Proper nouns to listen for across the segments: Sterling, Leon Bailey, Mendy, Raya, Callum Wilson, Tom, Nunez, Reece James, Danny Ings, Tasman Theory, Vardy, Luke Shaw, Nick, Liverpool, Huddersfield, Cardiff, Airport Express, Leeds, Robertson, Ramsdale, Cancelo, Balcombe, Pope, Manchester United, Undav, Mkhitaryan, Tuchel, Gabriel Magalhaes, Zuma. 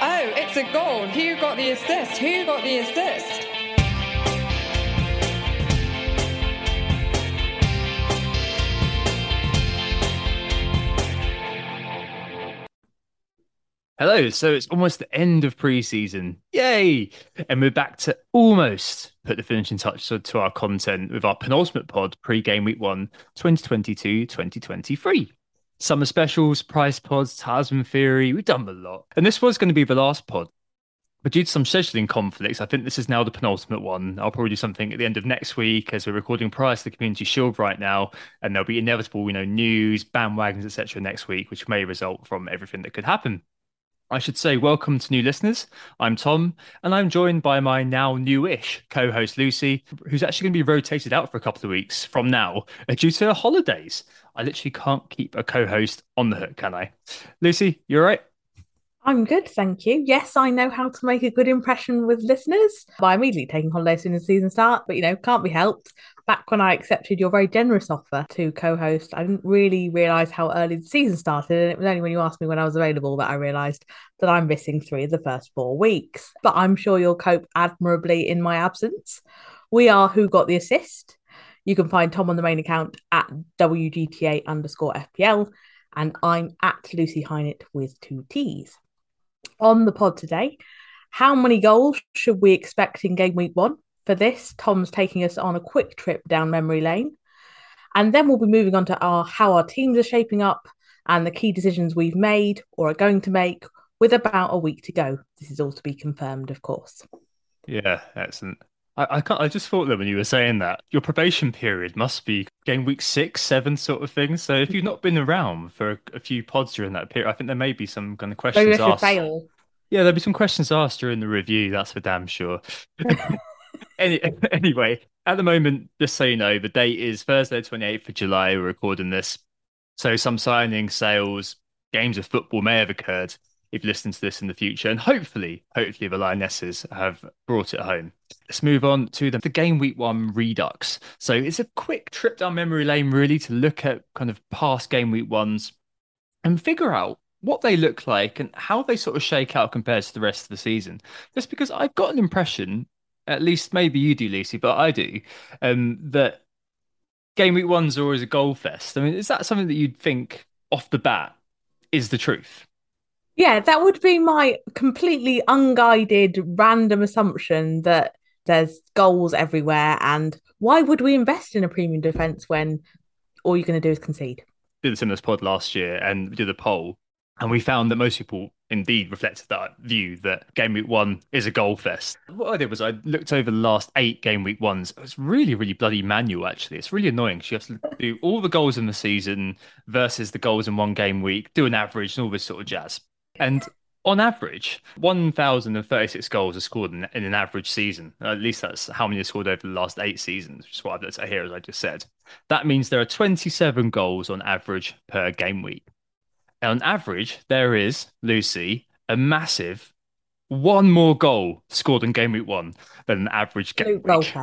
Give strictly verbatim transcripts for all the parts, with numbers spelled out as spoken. Oh, it's a goal. Who got the assist? Who got the assist? Hello, so it's almost the end of pre-season. Yay! And we're back to almost put the finishing touch to our content with our penultimate pod pre-game week one, twenty twenty-two twenty twenty-three. Summer specials, price pods, Tasman theory, we've done a lot. And this was going to be the last pod. But due to some scheduling conflicts, I think this is now the penultimate one. I'll probably do something at the end of next week as we're recording Price, the Community Shield right now. And there'll be inevitable, you know, news, bandwagons, et cetera next week, which may result from everything that could happen. I should say welcome to new listeners. I'm Tom, and I'm joined by my now newish co-host Lucy, who's actually going to be rotated out for a couple of weeks from now due to her holidays. I literally can't keep a co-host on the hook, can I? Lucy, you all right? I'm good, thank you. Yes, I know how to make a good impression with listeners by immediately taking holidays as soon as the season starts, but, you know, can't be helped. Back when I accepted your very generous offer to co-host, I didn't really realise how early the season started, and it was only when you asked me when I was available that I realised that I'm missing three of the first four weeks. But I'm sure you'll cope admirably in my absence. We are Who Got the Assist. You can find Tom on the main account at W G T A underscore F P L, and I'm at Lucy Hynett with two T's. On the pod today, how many goals should we expect in game week one? For this, Tom's taking us on a quick trip down memory lane. And then we'll be moving on to our how our teams are shaping up and the key decisions we've made or are going to make with about a week to go. This is all to be confirmed, of course. Yeah, excellent. I, I can't. I just thought that when you were saying that, your probation period must be game week six, seven sort of thing. So if you've not been around for a, a few pods during that period, I think there may be some kind of questions Maybe asked. Fail. Yeah, there'll be some questions asked during the review. That's for damn sure. Any, anyway, at the moment, just so you know, the date is Thursday, twenty-eighth of July. We're recording this. So some signing, sales, games of football may have occurred if you listen to this in the future. And hopefully, hopefully the Lionesses have brought it home. Let's move on to the, the game week one redux. So it's a quick trip down memory lane, really, to look at kind of past game week ones and figure out what they look like and how they sort of shake out compared to the rest of the season. Just because I've got an impression, at least maybe you do, Lucy, but I do, um, that game week one's always a goal fest. I mean, is that something that you'd think off the bat is the truth? Yeah, that would be my completely unguided, random assumption that there's goals everywhere. And why would we invest in a premium defence when all you're going to do is concede? We did this in this pod last year and we did a poll. And we found that most people indeed reflected that view that game week one is a goal fest. What I did was I looked over the last eight game week ones. It's really, really bloody manual, actually. It's really annoying. So you have to do all the goals in the season versus the goals in one game week, do an average and all this sort of jazz. And on average, one thousand thirty-six goals are scored in, in an average season. At least that's how many are scored over the last eight seasons, which is what I've looked at here, as I just said. That means there are twenty-seven goals on average per game week. On average, there is, Lucy, a massive one more goal scored in game week one than an average game Luke week.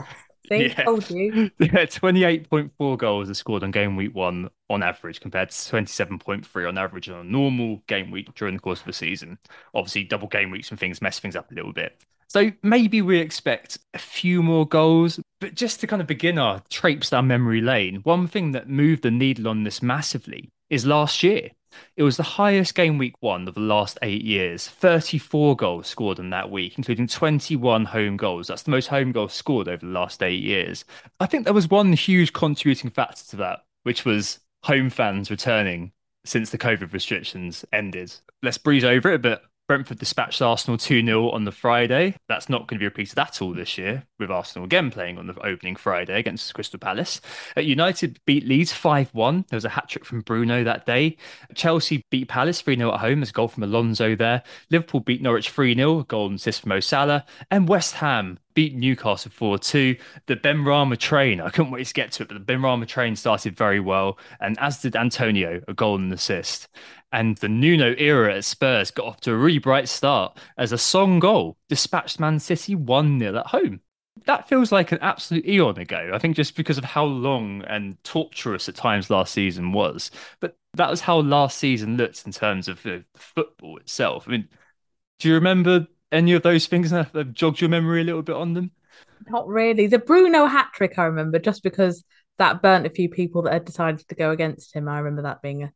See, yeah. Told you. Yeah, twenty-eight point four goals are scored on game week one on average compared to twenty-seven point three on average on a normal game week during the course of the season. Obviously, double game weeks and things mess things up a little bit. So maybe we expect a few more goals, but just to kind of begin our traipse down memory lane, one thing that moved the needle on this massively is last year. It was the highest game week one of the last eight years. thirty-four goals scored in that week, including twenty-one home goals. That's the most home goals scored over the last eight years. I think there was one huge contributing factor to that, which was home fans returning since the COVID restrictions ended. Let's breeze over it, but Brentford dispatched Arsenal two nil on the Friday. That's not going to be repeated at all this year, with Arsenal again playing on the opening Friday against Crystal Palace. United beat Leeds five one. There was a hat-trick from Bruno that day. Chelsea beat Palace three nil at home. There's a goal from Alonso there. Liverpool beat Norwich three nil. A goal and assist from Mo Salah. And West Ham beat Newcastle four two. The Benrahma train, I couldn't wait to get to it, but the Benrahma train started very well, and as did Antonio, a goal and an assist. And the Nuno era at Spurs got off to a really bright start as a Son goal dispatched Man City one nil at home. That feels like an absolute eon ago, I think, just because of how long and torturous at times last season was. But that was how last season looked in terms of uh, football itself. I mean, do you remember any of those things that have jogged your memory a little bit on them? Not really. The Bruno hat-trick I remember, just because that burnt a few people that had decided to go against him. I remember that being a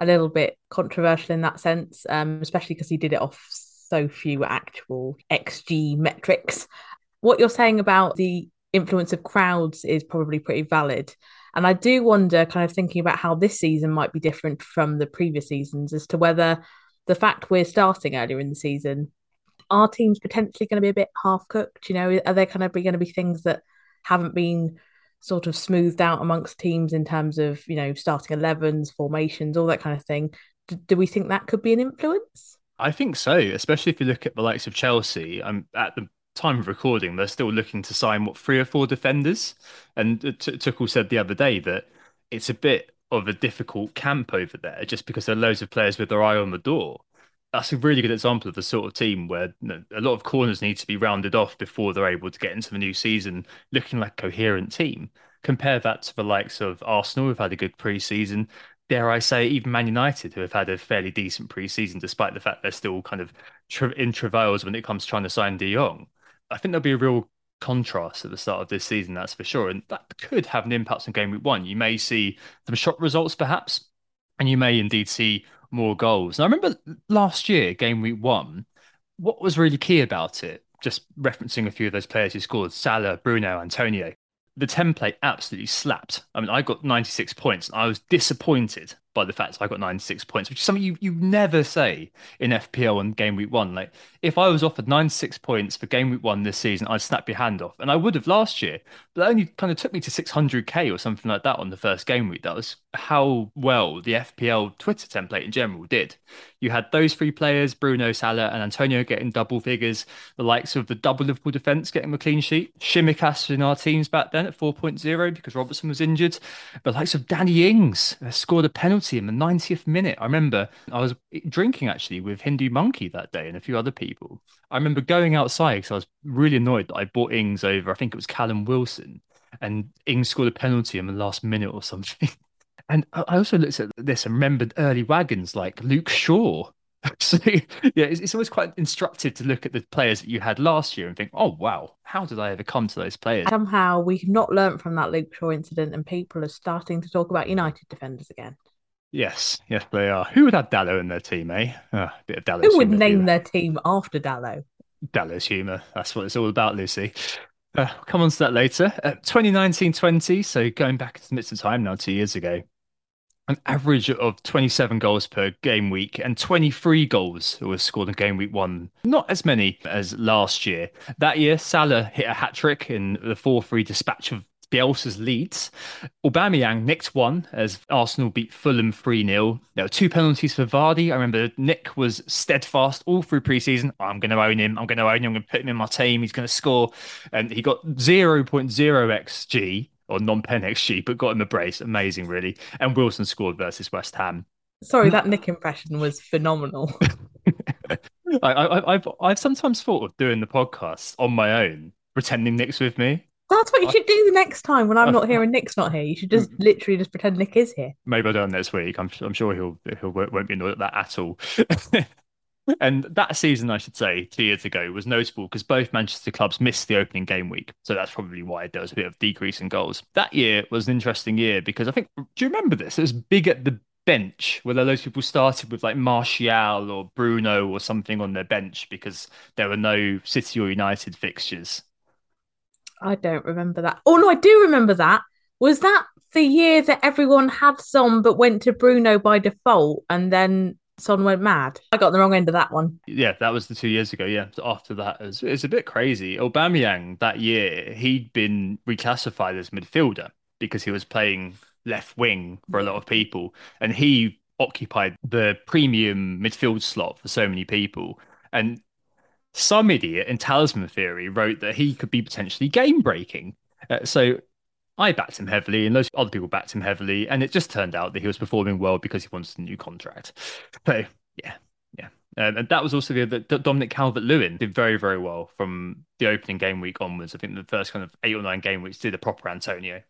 a little bit controversial in that sense, um, especially because he did it off so few actual X G metrics. What you're saying about the influence of crowds is probably pretty valid. And I do wonder, kind of thinking about how this season might be different from the previous seasons, as to whether the fact we're starting earlier in the season, are teams potentially going to be a bit half-cooked? You know, are there kind of going to be things that haven't been sort of smoothed out amongst teams in terms of, you know, starting elevens, formations, all that kind of thing? D- do we think that could be an influence? I think so, especially if you look at the likes of Chelsea. I'm at the time of recording, they're still looking to sign, what, three or four defenders? And T- Tuchel said the other day that it's a bit of a difficult camp over there just because there are loads of players with their eye on the door. That's a really good example of the sort of team where, you know, a lot of corners need to be rounded off before they're able to get into the new season looking like a coherent team. Compare that to the likes of Arsenal, who've had a good pre-season. Dare I say, even Man United, who have had a fairly decent pre-season, despite the fact they're still kind of tra- in travails when it comes to trying to sign De Jong. I think there'll be a real contrast at the start of this season, that's for sure. And that could have an impact on game week one. You may see some shock results, perhaps, and you may indeed see more goals. And I remember last year, game week one, what was really key about it, just referencing a few of those players who scored, Salah, Bruno, Antonio, the template absolutely slapped. I mean, I got ninety-six points, and I was disappointed by the fact I got ninety-six points, which is something you, you never say in F P L on game week one. Like, if I was offered ninety-six points for game week one this season, I'd snap your hand off, and I would have last year, but that only kind of took me to six hundred k or something like that on the first game week. That was how well the F P L Twitter template in general did. You had those three players, Bruno, Salah and Antonio, getting double figures, the likes of the double Liverpool defence getting a clean sheet, Shimikas in our teams back then at four point oh because Robertson was injured, the likes of Danny Ings scored a penalty in the ninetieth minute. I remember I was drinking actually with Hindu Monkey that day and a few other people. I remember going outside because I was really annoyed that I bought Ings over, I think it was Callum Wilson, and Ings scored a penalty in the last minute or something. And I also looked at this and remembered early wagons like Luke Shaw. So yeah, it's, it's always quite instructive to look at the players that you had last year and think, oh wow, how did I ever come to those players? Somehow we've not learned from that Luke Shaw incident, and people are starting to talk about United defenders again. Yes, yes, they are. Who would have Dallow in their team, eh? Oh, a bit of Dallow. Who would name their team after Dallow? Dallow's humour. That's what it's all about, Lucy. Uh, we'll come on to that later. Uh, twenty nineteen twenty, so going back into the midst of time now, two years ago, an average of twenty-seven goals per game week and twenty-three goals were scored in game week one. Not as many as last year. That year, Salah hit a hat-trick in the four three dispatch of Bielsa's Leeds. Aubameyang nicked one as Arsenal beat Fulham three nil. There were two penalties for Vardy. I remember Nick was steadfast all through pre-season. I'm going to own him. I'm going to own him. I'm going to put him in my team. He's going to score. And he got zero point zero X G or non-pen X G, but got him a brace. Amazing, really. And Wilson scored versus West Ham. Sorry, that Nick impression was phenomenal. I, I, I've, I've sometimes thought of doing the podcast on my own, pretending Nick's with me. That's what you should do the next time when I'm not here and Nick's not here. You should just literally just pretend Nick is here. Maybe I'll do it next week. I'm, I'm sure he'll, he'll won't be annoyed at that at all. And that season, I should say, two years ago, was notable because both Manchester clubs missed the opening game week. So that's probably why there was a bit of decrease in goals. That year was an interesting year because I think, do you remember this? It was big at the bench, whether those people started with like Martial or Bruno or something on their bench because there were no City or United fixtures. I don't remember that. Oh no, I do remember that. Was that the year that everyone had Son but went to Bruno by default and then Son went mad? I got the wrong end of that one. Yeah, that was the two years ago. Yeah, so after that, it was, it was a bit crazy. Aubameyang that year, he'd been reclassified as midfielder because he was playing left wing for a lot of people, and he occupied the premium midfield slot for so many people. And some idiot in Talisman Theory wrote that he could be potentially game-breaking. Uh, so I backed him heavily, and those other people backed him heavily, and it just turned out that he was performing well because he wanted a new contract. So, yeah, yeah. Um, and that was also the other, Dominic Calvert-Lewin did very, very well from the opening game week onwards. I think the first kind of eight or nine game weeks did a proper Antonio.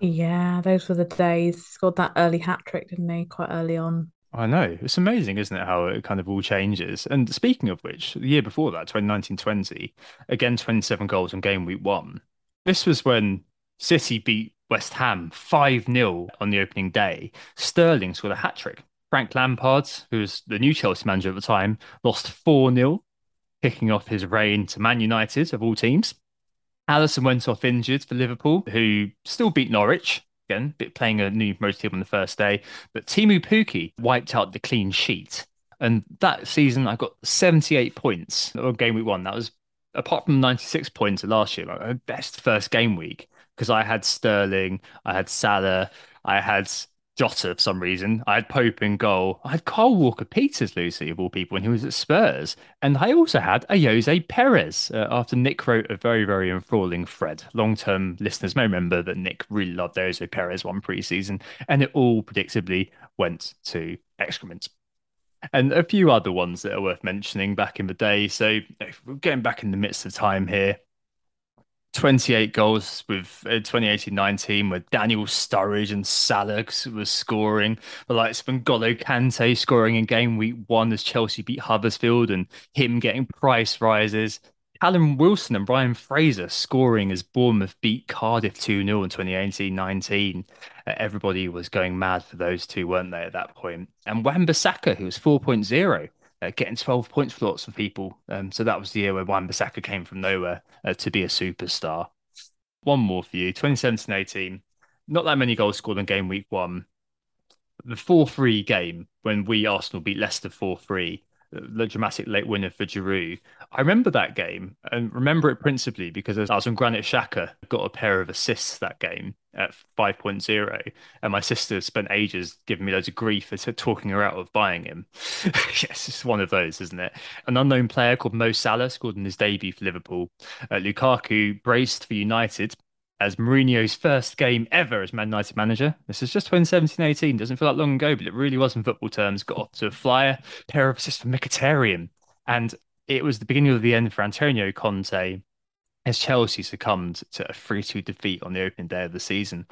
Yeah, those were the days. Scored that early hat-trick, didn't he, quite early on. I know. It's amazing, isn't it, how it kind of all changes. And speaking of which, the year before that, nineteen twenty, again, twenty-seven goals on game week one. This was when City beat West Ham five nil on the opening day. Sterling scored a hat-trick. Frank Lampard, who was the new Chelsea manager at the time, lost four nil, kicking off his reign to Man United, of all teams. Alisson went off injured for Liverpool, who still beat Norwich. Again, playing a new promoted team on the first day. But Timu Puki wiped out the clean sheet. And that season, I got seventy-eight points on game week one. That was, apart from ninety-six points last year, my best first game week. Because I had Sterling, I had Salah, I had Jota for some reason, I had Pope in goal, I had Kyle Walker-Peters, Lucy, of all people, when he was at Spurs. And I also had a Jose Perez, uh, after Nick wrote a very, very enthralling thread. Long-term listeners may remember that Nick really loved Jose Perez one pre-season, and it all predictably went to excrement. And a few other ones that are worth mentioning back in the day. So we're getting back in the midst of time here. twenty-eight goals with uh, twenty eighteen nineteen, where Daniel Sturridge and Salah was scoring. The likes of N'Golo Kante scoring in game week one as Chelsea beat Huddersfield, and him getting price rises. Callum Wilson and Ryan Fraser scoring as Bournemouth beat Cardiff two nil in twenty eighteen nineteen. Uh, everybody was going mad for those two, weren't they, at that point? And Wan-Bissaka, who was four point oh. Uh, getting twelve points for lots of people. Um, so that was the year where Wan-Bissaka came from nowhere uh, to be a superstar. One more for you, twenty seventeen eighteen. Not that many goals scored in game week one. The four three game, when we, Arsenal, beat Leicester four three, the dramatic late winner for Giroud. I remember that game, and remember it principally because I was on Granit Xhaka, got a pair of assists that game at five point oh, and my sister spent ages giving me loads of grief for talking her out of buying him. Yes, it's one of those, isn't it? An unknown player called Mo Salah scored in his debut for Liverpool. Uh, Lukaku braced for United as Mourinho's first game ever as Man United manager. This is just twenty seventeen eighteen. Doesn't feel like long ago, but it really was in football terms. Got off to a flyer, pair of assists for Mkhitaryan. And it was the beginning of the end for Antonio Conte as Chelsea succumbed to a three two defeat on the opening day of the season.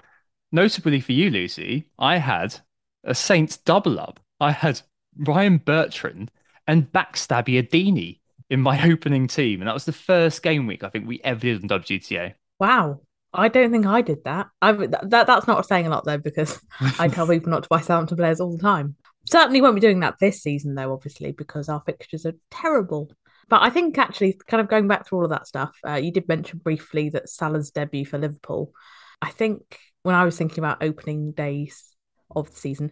Notably for you, Lucy, I had a Saints double-up. I had Ryan Bertrand and Backstabby Adini in my opening team. And that was the first game week I think we ever did on W G T A. Wow. I don't think I did that. I, that. That's not saying a lot, though, because I tell people not to buy Southampton players all the time. Certainly won't be doing that this season, though, obviously, because our fixtures are terrible. But I think, actually, kind of going back through all of that stuff, uh, you did mention briefly that Salah's debut for Liverpool. I think when I was thinking about opening days of the season,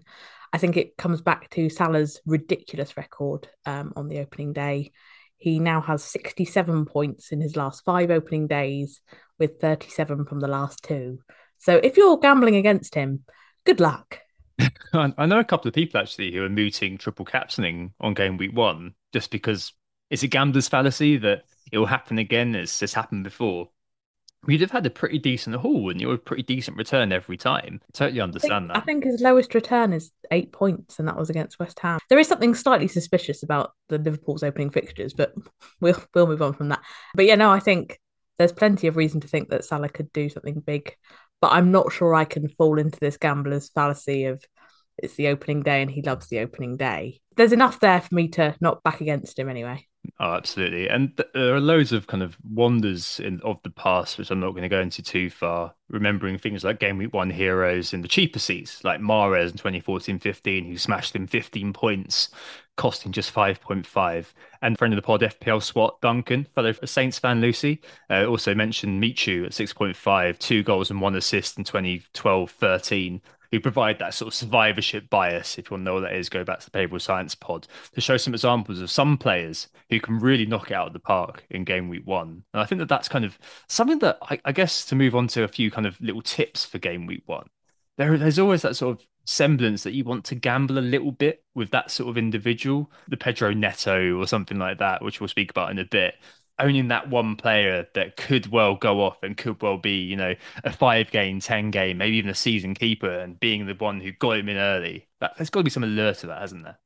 I think it comes back to Salah's ridiculous record um, on the opening day. He now has sixty-seven points in his last five opening days, with thirty-seven from the last two. So if you're gambling against him, good luck. I know a couple of people, actually, who are mooting triple captaining on game week one, just because it's a gambler's fallacy that it will happen again, as it's happened before. You'd have had a pretty decent haul, and you were a pretty decent return every time. I totally understand I think, that. I think his lowest return is eight points, and that was against West Ham. There is something slightly suspicious about the Liverpool's opening fixtures, but we'll we'll move on from that. But yeah, no, I think there's plenty of reason to think that Salah could do something big, but I'm not sure I can fall into this gambler's fallacy of it's the opening day and he loves the opening day. There's enough there for me to not back against him anyway. Oh, absolutely. And th- there are loads of kind of wonders in, of the past, which I'm not going to go into too far. Remembering things like Game Week one heroes in the cheaper seats, like Mahrez in twenty fourteen fifteen, who smashed in fifteen points, costing just five point five. And friend of the pod, F P L SWAT, Duncan, fellow Saints fan Lucy, uh, also mentioned Michu at six point five, two goals and one assist in twenty twelve thirteen. Who provide that sort of survivorship bias. If you want to know what that is, go back to the Playable Science pod to show some examples of some players who can really knock it out of the park in game week one. And I think that that's kind of something that I, I guess to move on to a few kind of little tips for game week one. There, there's always that sort of semblance that you want to gamble a little bit with that sort of individual, the Pedro Neto or something like that, which we'll speak about in a bit. Owning that one player that could well go off and could well be, you know, a five game, ten game, maybe even a season keeper, and being the one who got him in early. That, there's got to be some allure to that, hasn't there?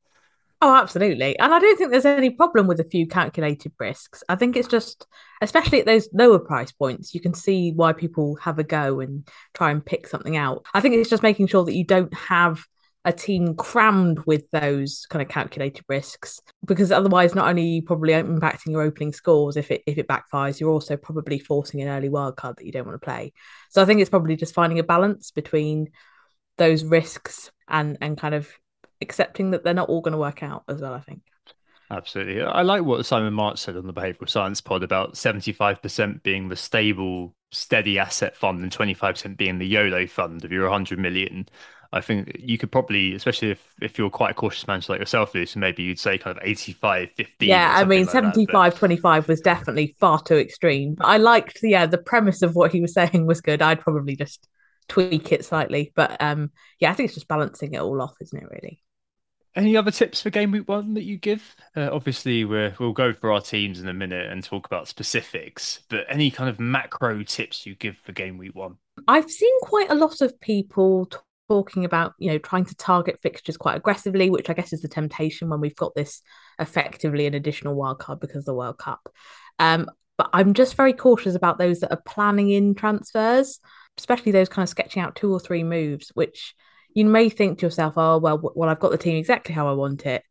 Oh, absolutely. And I don't think there's any problem with a few calculated risks. I think it's just, especially at those lower price points, you can see why people have a go and try and pick something out. I think it's just making sure that you don't have a team crammed with those kind of calculated risks, because otherwise not only are you probably impacting your opening scores if it if it backfires, you're also probably forcing an early wildcard that you don't want to play. So I think it's probably just finding a balance between those risks and and kind of accepting that they're not all going to work out as well, I think. Absolutely. I like what Simon March said on the Behavioural Science pod about seventy-five percent being the stable, steady asset fund and twenty-five percent being the YOLO fund of your one hundred million. I think you could probably, especially if, if you're quite a cautious man like yourself, Luce, maybe you'd say kind of eighty-five fifteen. Yeah, I mean, seventy-five twenty-five like was definitely far too extreme. I liked the, yeah, the premise of what he was saying was good. I'd probably just tweak it slightly. But um, yeah, I think it's just balancing it all off, isn't it, really? Any other tips for game week one that you give? Uh, obviously, we're, we'll go for our teams in a minute and talk about specifics, but any kind of macro tips you give for game week one? I've seen quite a lot of people talk talking about, you know, trying to target fixtures quite aggressively, which I guess is the temptation when we've got this effectively an additional wildcard because of the World Cup. Um, but I'm just very cautious about those that are planning in transfers, especially those kind of sketching out two or three moves, which you may think to yourself, oh, well, well, I've got the team exactly how I want it.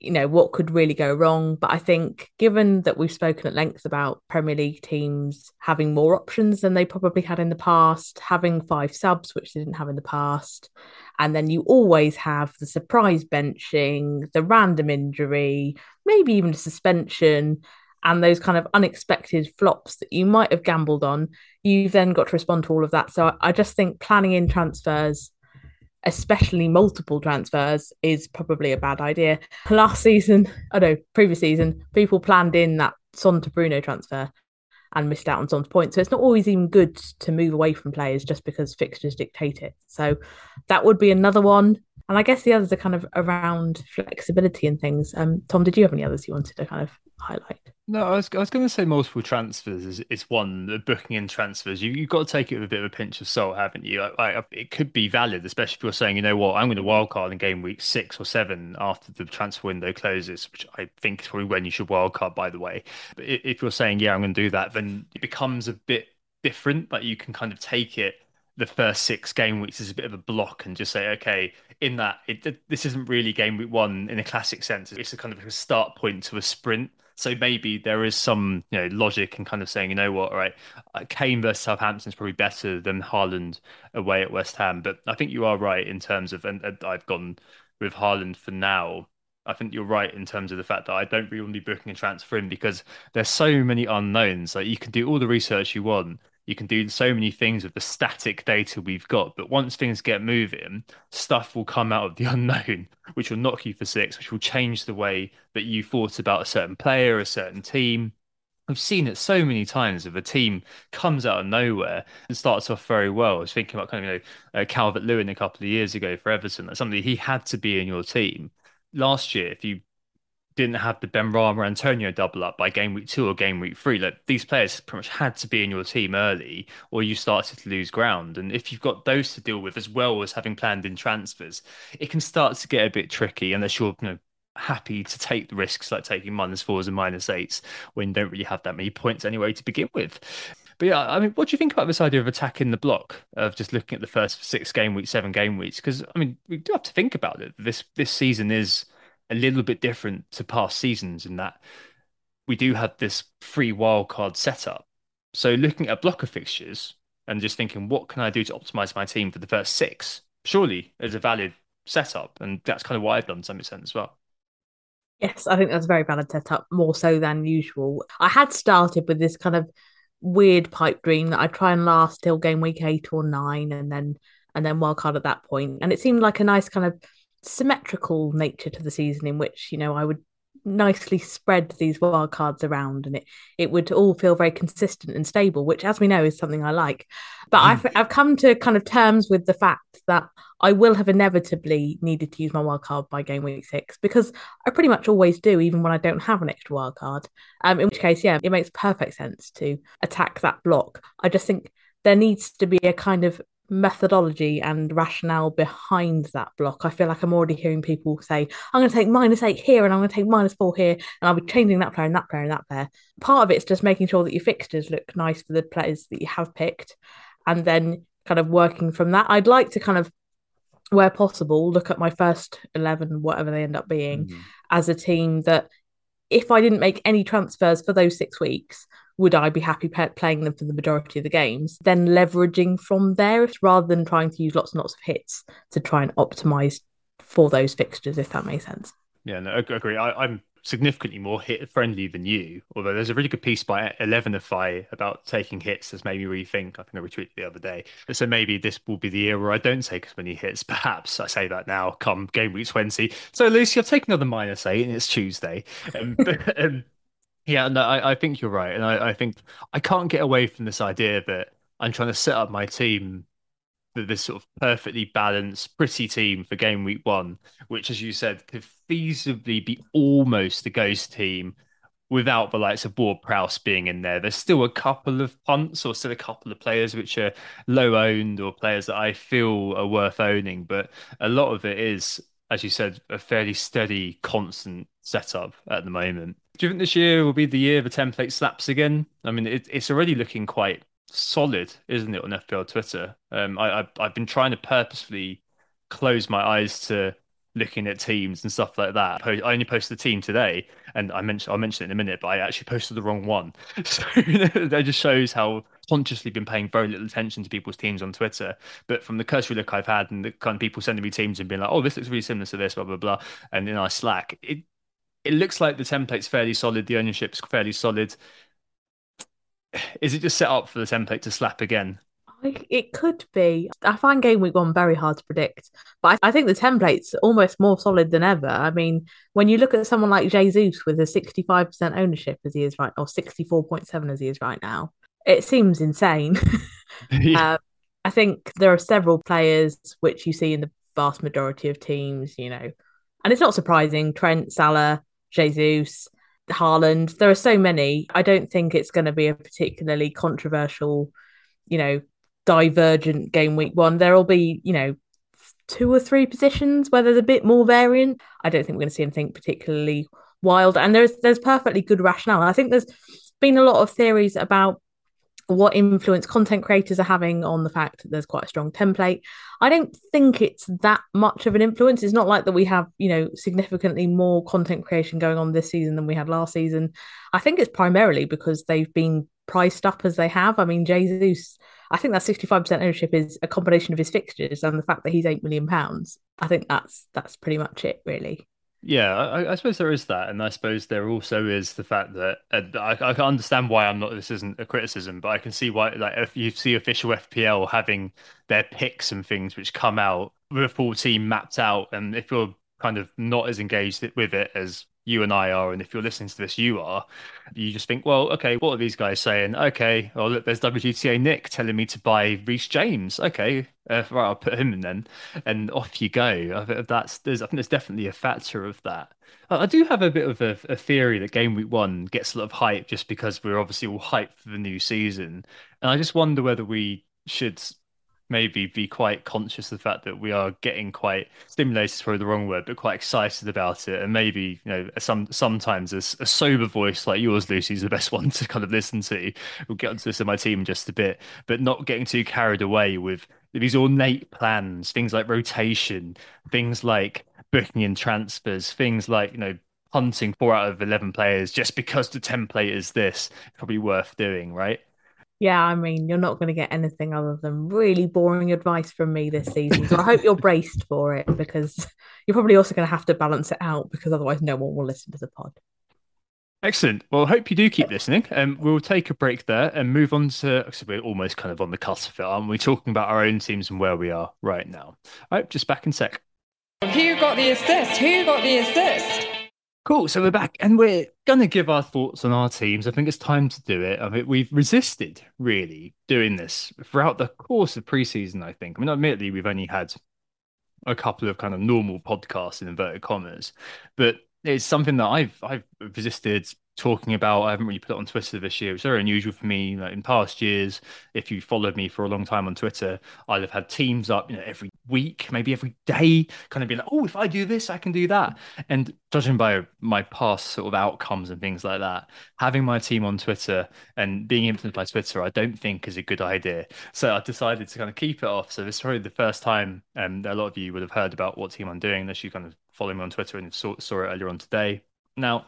You know, what could really go wrong? But I think given that we've spoken at length about Premier League teams having more options than they probably had in the past, having five subs, which they didn't have in the past, and then you always have the surprise benching, the random injury, maybe even a suspension, and those kind of unexpected flops that you might have gambled on, you've then got to respond to all of that. So I just think planning in transfers, especially multiple transfers, is probably a bad idea. Last season, I know, previous season, people planned in that Son to Bruno transfer and missed out on Son's points. So it's not always even good to move away from players just because fixtures dictate it. So that would be another one. And I guess the others are kind of around flexibility and things. Um, Tom, did you have any others you wanted to kind of highlight? No, I was, I was going to say multiple transfers is, is one. The booking in transfers, you, you've got to take it with a bit of a pinch of salt, haven't you? I, I, it could be valid, especially if you're saying, you know what, I'm going to wildcard in game week six or seven after the transfer window closes, which I think is probably when you should wildcard, by the way. But if you're saying, yeah, I'm going to do that, then it becomes a bit different. Like you can kind of take it the first six game weeks is a bit of a block and just say, okay, in that, it, this isn't really game week one in a classic sense. It's a kind of a start point to a sprint. So maybe there is some, you know, logic in kind of saying, you know what, all right, Kane versus Southampton is probably better than Haaland away at West Ham. But I think you are right in terms of, and, and I've gone with Haaland for now. I think you're right in terms of the fact that I don't really want to be booking a transfer in because there's so many unknowns. Like you can do all the research you want. You can do so many things with the static data we've got. But once things get moving, stuff will come out of the unknown, which will knock you for six, which will change the way that you thought about a certain player, a certain team. I've seen it so many times if a team comes out of nowhere and starts off very well. I was thinking about kind of, you know, uh, Calvert-Lewin a couple of years ago for Everton. That's somebody he had to be in your team. Last year, if you didn't have the Benrahma Antonio double up by game week two or game week three, like these players pretty much had to be in your team early or you started to lose ground. And if you've got those to deal with as well as having planned in transfers, it can start to get a bit tricky unless you're, you know, happy to take the risks like taking minus fours and minus eights when you don't really have that many points anyway to begin with. But yeah, I mean, what do you think about this idea of attacking the block, of just looking at the first six game weeks, seven game weeks? Because, I mean, we do have to think about it. This this season is a little bit different to past seasons in that we do have this free wildcard setup. So looking at a block of fixtures and just thinking, what can I do to optimize my team for the first six? Surely is a valid setup. And that's kind of what I've done to some extent as well. Yes, I think that's a very valid setup, more so than usual. I had started with this kind of weird pipe dream that I try and last till game week eight or nine and then and then wildcard at that point. And it seemed like a nice kind of symmetrical nature to the season in which, you know, I would nicely spread these wildcards around and it it would all feel very consistent and stable, which, as we know, is something I like. But mm. I've, I've come to kind of terms with the fact that I will have inevitably needed to use my wildcard by game week six, because I pretty much always do, even when I don't have an extra wildcard. Um, in which case, yeah, it makes perfect sense to attack that block. I just think there needs to be a kind of methodology and rationale behind that block. I feel like I'm already hearing people say, I'm going to take minus eight here and I'm going to take minus four here and I'll be changing that player and that player and that player. Part of it's just making sure that your fixtures look nice for the players that you have picked and then kind of working from that. I'd like to kind of, where possible, look at my first eleven, whatever they end up being, mm-hmm. as a team that if I didn't make any transfers for those six weeks, would I be happy pe- playing them for the majority of the games? Then leveraging from there rather than trying to use lots and lots of hits to try and optimise for those fixtures, if that makes sense. Yeah, no, I agree. I, I'm significantly more hit-friendly than you, although there's a really good piece by elevenify about taking hits that's made me rethink. I think I retweeted the other day. So maybe this will be the year where I don't take as many hits. Perhaps I say that now, come game week twenty. So, Lucy, I've taken another minus eight and it's Tuesday. Um, but, um, yeah, no, I, I think you're right. And I, I think I can't get away from this idea that I'm trying to set up my team, this sort of perfectly balanced, pretty team for game week one, which, as you said, could feasibly be almost the ghost team without the likes of Ward-Prowse being in there. There's still a couple of punts or still a couple of players which are low-owned or players that I feel are worth owning. But a lot of it is, as you said, a fairly steady, constant setup at the moment. Do you think this year will be the year the template slaps again? I mean, it, it's already looking quite solid, isn't it, on F P L Twitter? Um, I, I, I've been trying to purposefully close my eyes to looking at teams and stuff like that. I only posted the team today, and I mentioned I'll mention it in a minute, but I actually posted the wrong one. So that just shows how consciously been paying very little attention to people's teams on Twitter. But from the cursory look I've had and the kind of people sending me teams and being like, oh, this looks really similar to this, blah, blah, blah, and in our Slack, it it looks like the template's fairly solid, the ownership's fairly solid. Is it just set up for the template to slap again? It could be. I find game week one very hard to predict, but I think the template's almost more solid than ever. I mean, when you look at someone like Jesus with a sixty-five percent ownership as he is right, or sixty-four point seven as he is right now, it seems insane. yeah. um, I think there are several players which you see in the vast majority of teams, you know, and it's not surprising. Trent, Salah, Jesus, Haaland, there are so many. I don't think it's going to be a particularly controversial, you know, divergent game week one. There'll be, you know, two or three positions where there's a bit more variant. I don't think we're going to see anything particularly wild. And there's there's perfectly good rationale. I think there's been a lot of theories about what influence content creators are having on the fact that there's quite a strong template. I don't think it's that much of an influence. It's not like that we have, you know, significantly more content creation going on this season than we had last season. I think it's primarily because they've been priced up as they have. I mean, Jesus, I think that sixty-five percent ownership is a combination of his fixtures and the fact that he's eight million pounds. I think that's that's pretty much it, really. Yeah, I, I suppose there is that. And I suppose there also is the fact that uh, I, I can understand why I'm not, this isn't a criticism, but I can see why, like, if you see official F P L having their picks and things which come out with a full team mapped out. And if you're kind of not as engaged with it as you and I are, and if you're listening to this, you are, you just think, well, okay, what are these guys saying? Okay, oh, look, there's W G T A Nick telling me to buy Reece James. Okay, uh, right, I'll put him in then, and off you go. I, that's, there's, I think there's definitely a factor of that. I, I do have a bit of a, a theory that game week one gets a lot of hype just because we're obviously all hyped for the new season. And I just wonder whether we should maybe be quite conscious of the fact that we are getting quite stimulated, is probably the wrong word, but quite excited about it. And maybe, you know, some sometimes a, a sober voice like yours, Lucy, is the best one to kind of listen to. We'll get onto this in my team in just a bit, but not getting too carried away with these ornate plans, things like rotation, things like booking in transfers, things like, you know, hunting four out of eleven players just because the template is this, probably worth doing, right? Yeah, I mean, you're not going to get anything other than really boring advice from me this season. So I hope you're braced for it, because you're probably also going to have to balance it out, because otherwise no one will listen to the pod. Excellent. Well, I hope you do keep listening. Um, we'll take a break there and move on to... So we're almost kind of on the cusp of it, aren't we? Talking about our own teams and where we are right now. All right, just back in sec. Who got the assist? Who got the assist? Cool. So we're back and we're going to give our thoughts on our teams. I think it's time to do it. I mean, we've resisted really doing this throughout the course of pre-season, I think. I mean, admittedly, we've only had a couple of kind of normal podcasts in inverted commas, but it's something that I've I've resisted talking about. I haven't really put it on Twitter this year. It's very unusual for me. Like in past years, if you followed me for a long time on Twitter, I'd have had teams up, you know, every week, maybe every day, kind of being like, oh, if I do this, I can do that. And judging by my past sort of outcomes and things like that, having my team on Twitter and being influenced by Twitter, I don't think is a good idea. So I decided to kind of keep it off. So this is probably the first time um, a lot of you would have heard about what team I'm doing, unless you kind of follow me on Twitter and saw, saw it earlier on today. Now,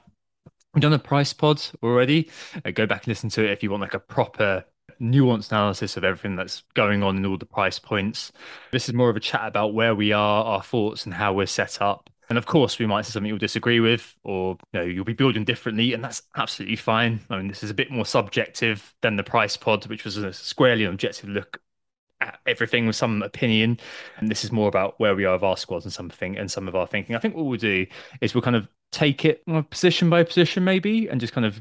we've done a price pod already. Uh, go back and listen to it if you want like a proper nuanced analysis of everything that's going on in all the price points. This is more of a chat about where we are, our thoughts and how we're set up. And of course, we might say something you'll disagree with, or you know, you'll be building differently, and that's absolutely fine. I mean, this is a bit more subjective than the price pod, which was a squarely objective look at everything with some opinion. And this is more about where we are of our squads and something and some of our thinking. I think what we'll do is we'll kind of take it position by position maybe and just kind of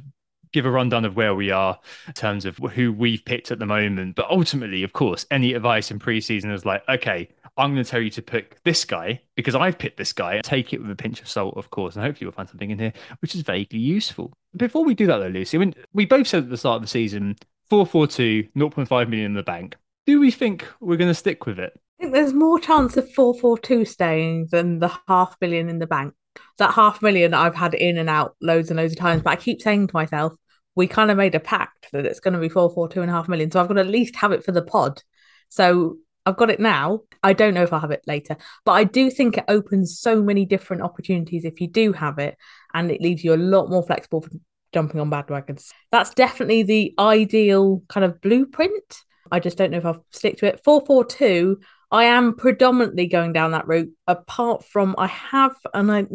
give a rundown of where we are in terms of who we've picked at the moment. But ultimately, of course, any advice in pre-season is like, okay, I'm going to tell you to pick this guy because I've picked this guy. Take it with a pinch of salt, of course, and hopefully we'll find something in here which is vaguely useful. Before we do that though, Lucy, I mean, we both said at the start of the season, four four two, zero point five million in the bank. Do we think we're going to stick with it? I think there's more chance of four four two staying than the half million in the bank. That half million that I've had in and out loads and loads of times, but I keep saying to myself, we kind of made a pact that it's going to be four four two and a half million. So I've got to at least have it for the pod. So I've got it now. I don't know if I'll have it later, but I do think it opens so many different opportunities if you do have it, and it leaves you a lot more flexible for jumping on bandwagons. That's definitely the ideal kind of blueprint. I just don't know if I'll stick to it. four four two, I am predominantly going down that route, apart from I have, and I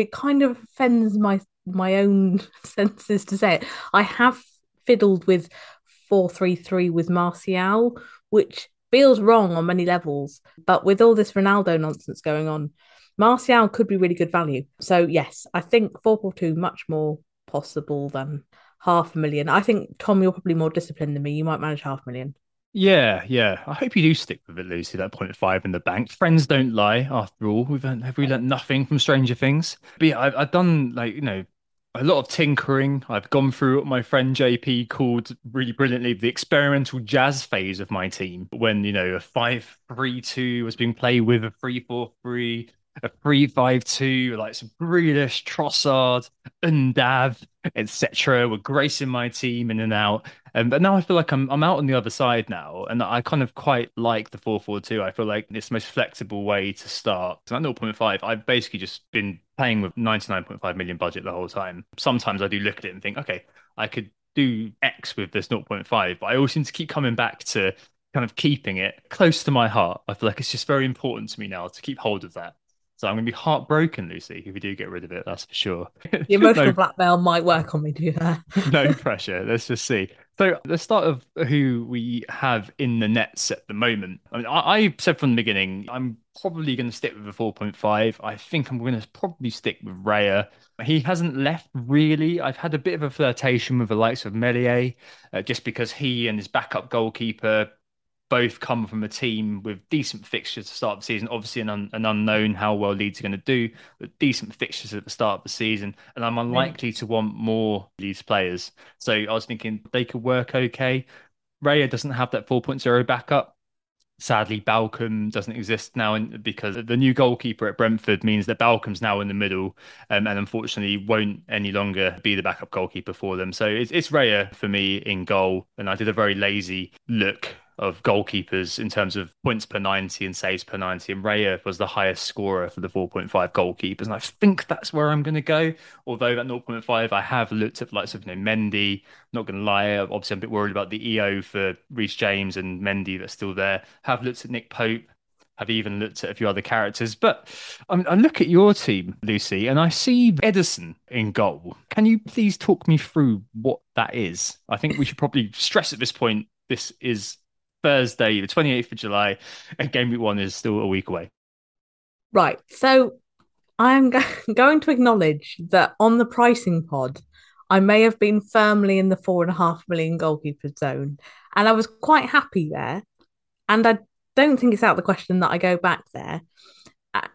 it kind of offends my my own senses to say it, I have fiddled with four three three with Martial, which feels wrong on many levels. But with all this Ronaldo nonsense going on, Martial could be really good value. So yes, I think four four two much more possible than half a million. I think, Tom, you're probably more disciplined than me. You might manage half a million. Yeah, yeah. I hope you do stick with it, Lucy, that zero point five in the bank. Friends don't lie, after all. We've have we learnt nothing from Stranger Things? But yeah, I've, I've done, like, you know, a lot of tinkering. I've gone through what my friend J P called really brilliantly the experimental jazz phase of my team, when, you know, a five three two was being played with a three four three, a three five two, like some Grealish, Trossard, Undav, et cetera, were gracing my team in and out. Um, but now I feel like I'm I'm out on the other side now, and I kind of quite like the four four two. I feel like it's the most flexible way to start. So at zero point five, I've basically just been playing with ninety-nine point five million budget the whole time. Sometimes I do look at it and think, okay, I could do X with this zero point five, but I always seem to keep coming back to kind of keeping it close to my heart. I feel like it's just very important to me now to keep hold of that. So I'm going to be heartbroken, Lucy, if we do get rid of it, that's for sure. The emotional no, blackmail might work on me, do that. No pressure. Let's just see. So let's start of who we have in the nets at the moment. I mean, I, I said from the beginning, I'm probably going to stick with a four point five. I think I'm going to probably stick with Raya. He hasn't left, really. I've had a bit of a flirtation with the likes of Melier, uh, just because he and his backup goalkeeper both come from a team with decent fixtures to start the season. Obviously an, un- an unknown how well Leeds are going to do, but decent fixtures at the start of the season. And I'm unlikely to want more Leeds players. So I was thinking they could work okay. Raya doesn't have that four point oh backup. Sadly, Balcombe doesn't exist now in, because the new goalkeeper at Brentford means that Balcombe's now in the middle um, and unfortunately won't any longer be the backup goalkeeper for them. So it's, it's Raya for me in goal. And I did a very lazy look of goalkeepers in terms of points per ninety and saves per ninety, and Raya was the highest scorer for the four point five goalkeepers, and I think that's where I'm going to go. Although that zero point five, I have looked at likes of you know, Mendy. Not going to lie, obviously I'm a bit worried about the E O for Reece James and Mendy that's still there. Have looked at Nick Pope. I've even looked at a few other characters, but I, mean, I look at your team, Lucy, and I see Ederson in goal. Can you please talk me through what that is? I think we should probably stress at this point, this is Thursday, the twenty-eighth of July, and game week one is still a week away. Right. So I'm go- going to acknowledge that on the pricing pod, I may have been firmly in the four and a half million goalkeeper zone, and I was quite happy there. And I don't think it's out of the question that I go back there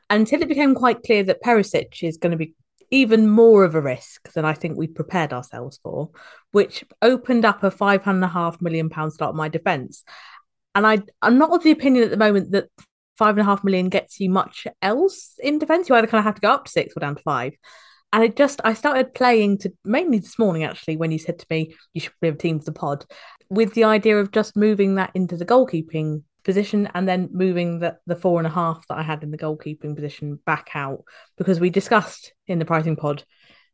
until it became quite clear that Perisic is going to be even more of a risk than I think we prepared ourselves for, which opened up a five and a half million pound start on my defence. And I, I'm not of the opinion at the moment that five and a half million gets you much else in defence. You either kind of have to go up to six or down to five. And it just, I started playing to mainly this morning, actually, when you said to me, you should be a team for the pod, with the idea of just moving that into the goalkeeping position and then moving the, the four and a half that I had in the goalkeeping position back out, because we discussed in the pricing pod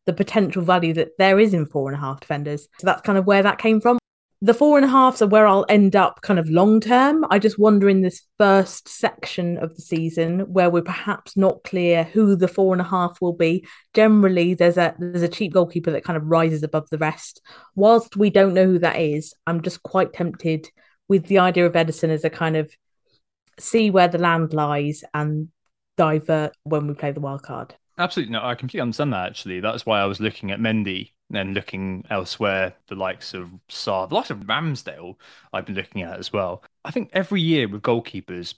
the potential value that there is in four and a half defenders. So that's kind of where that came from. The four and a halves are where I'll end up kind of long term. I just wonder in this first section of the season where we're perhaps not clear who the four and a half will be. Generally, there's a there's a cheap goalkeeper that kind of rises above the rest. Whilst we don't know who that is, I'm just quite tempted with the idea of Ederson as a kind of see where the land lies and divert when we play the wild card. Absolutely. No, I completely understand that, actually. That's why I was looking at Mendy and looking elsewhere, the likes of Saar, the likes of Ramsdale I've been looking at as well. I think every year with goalkeepers,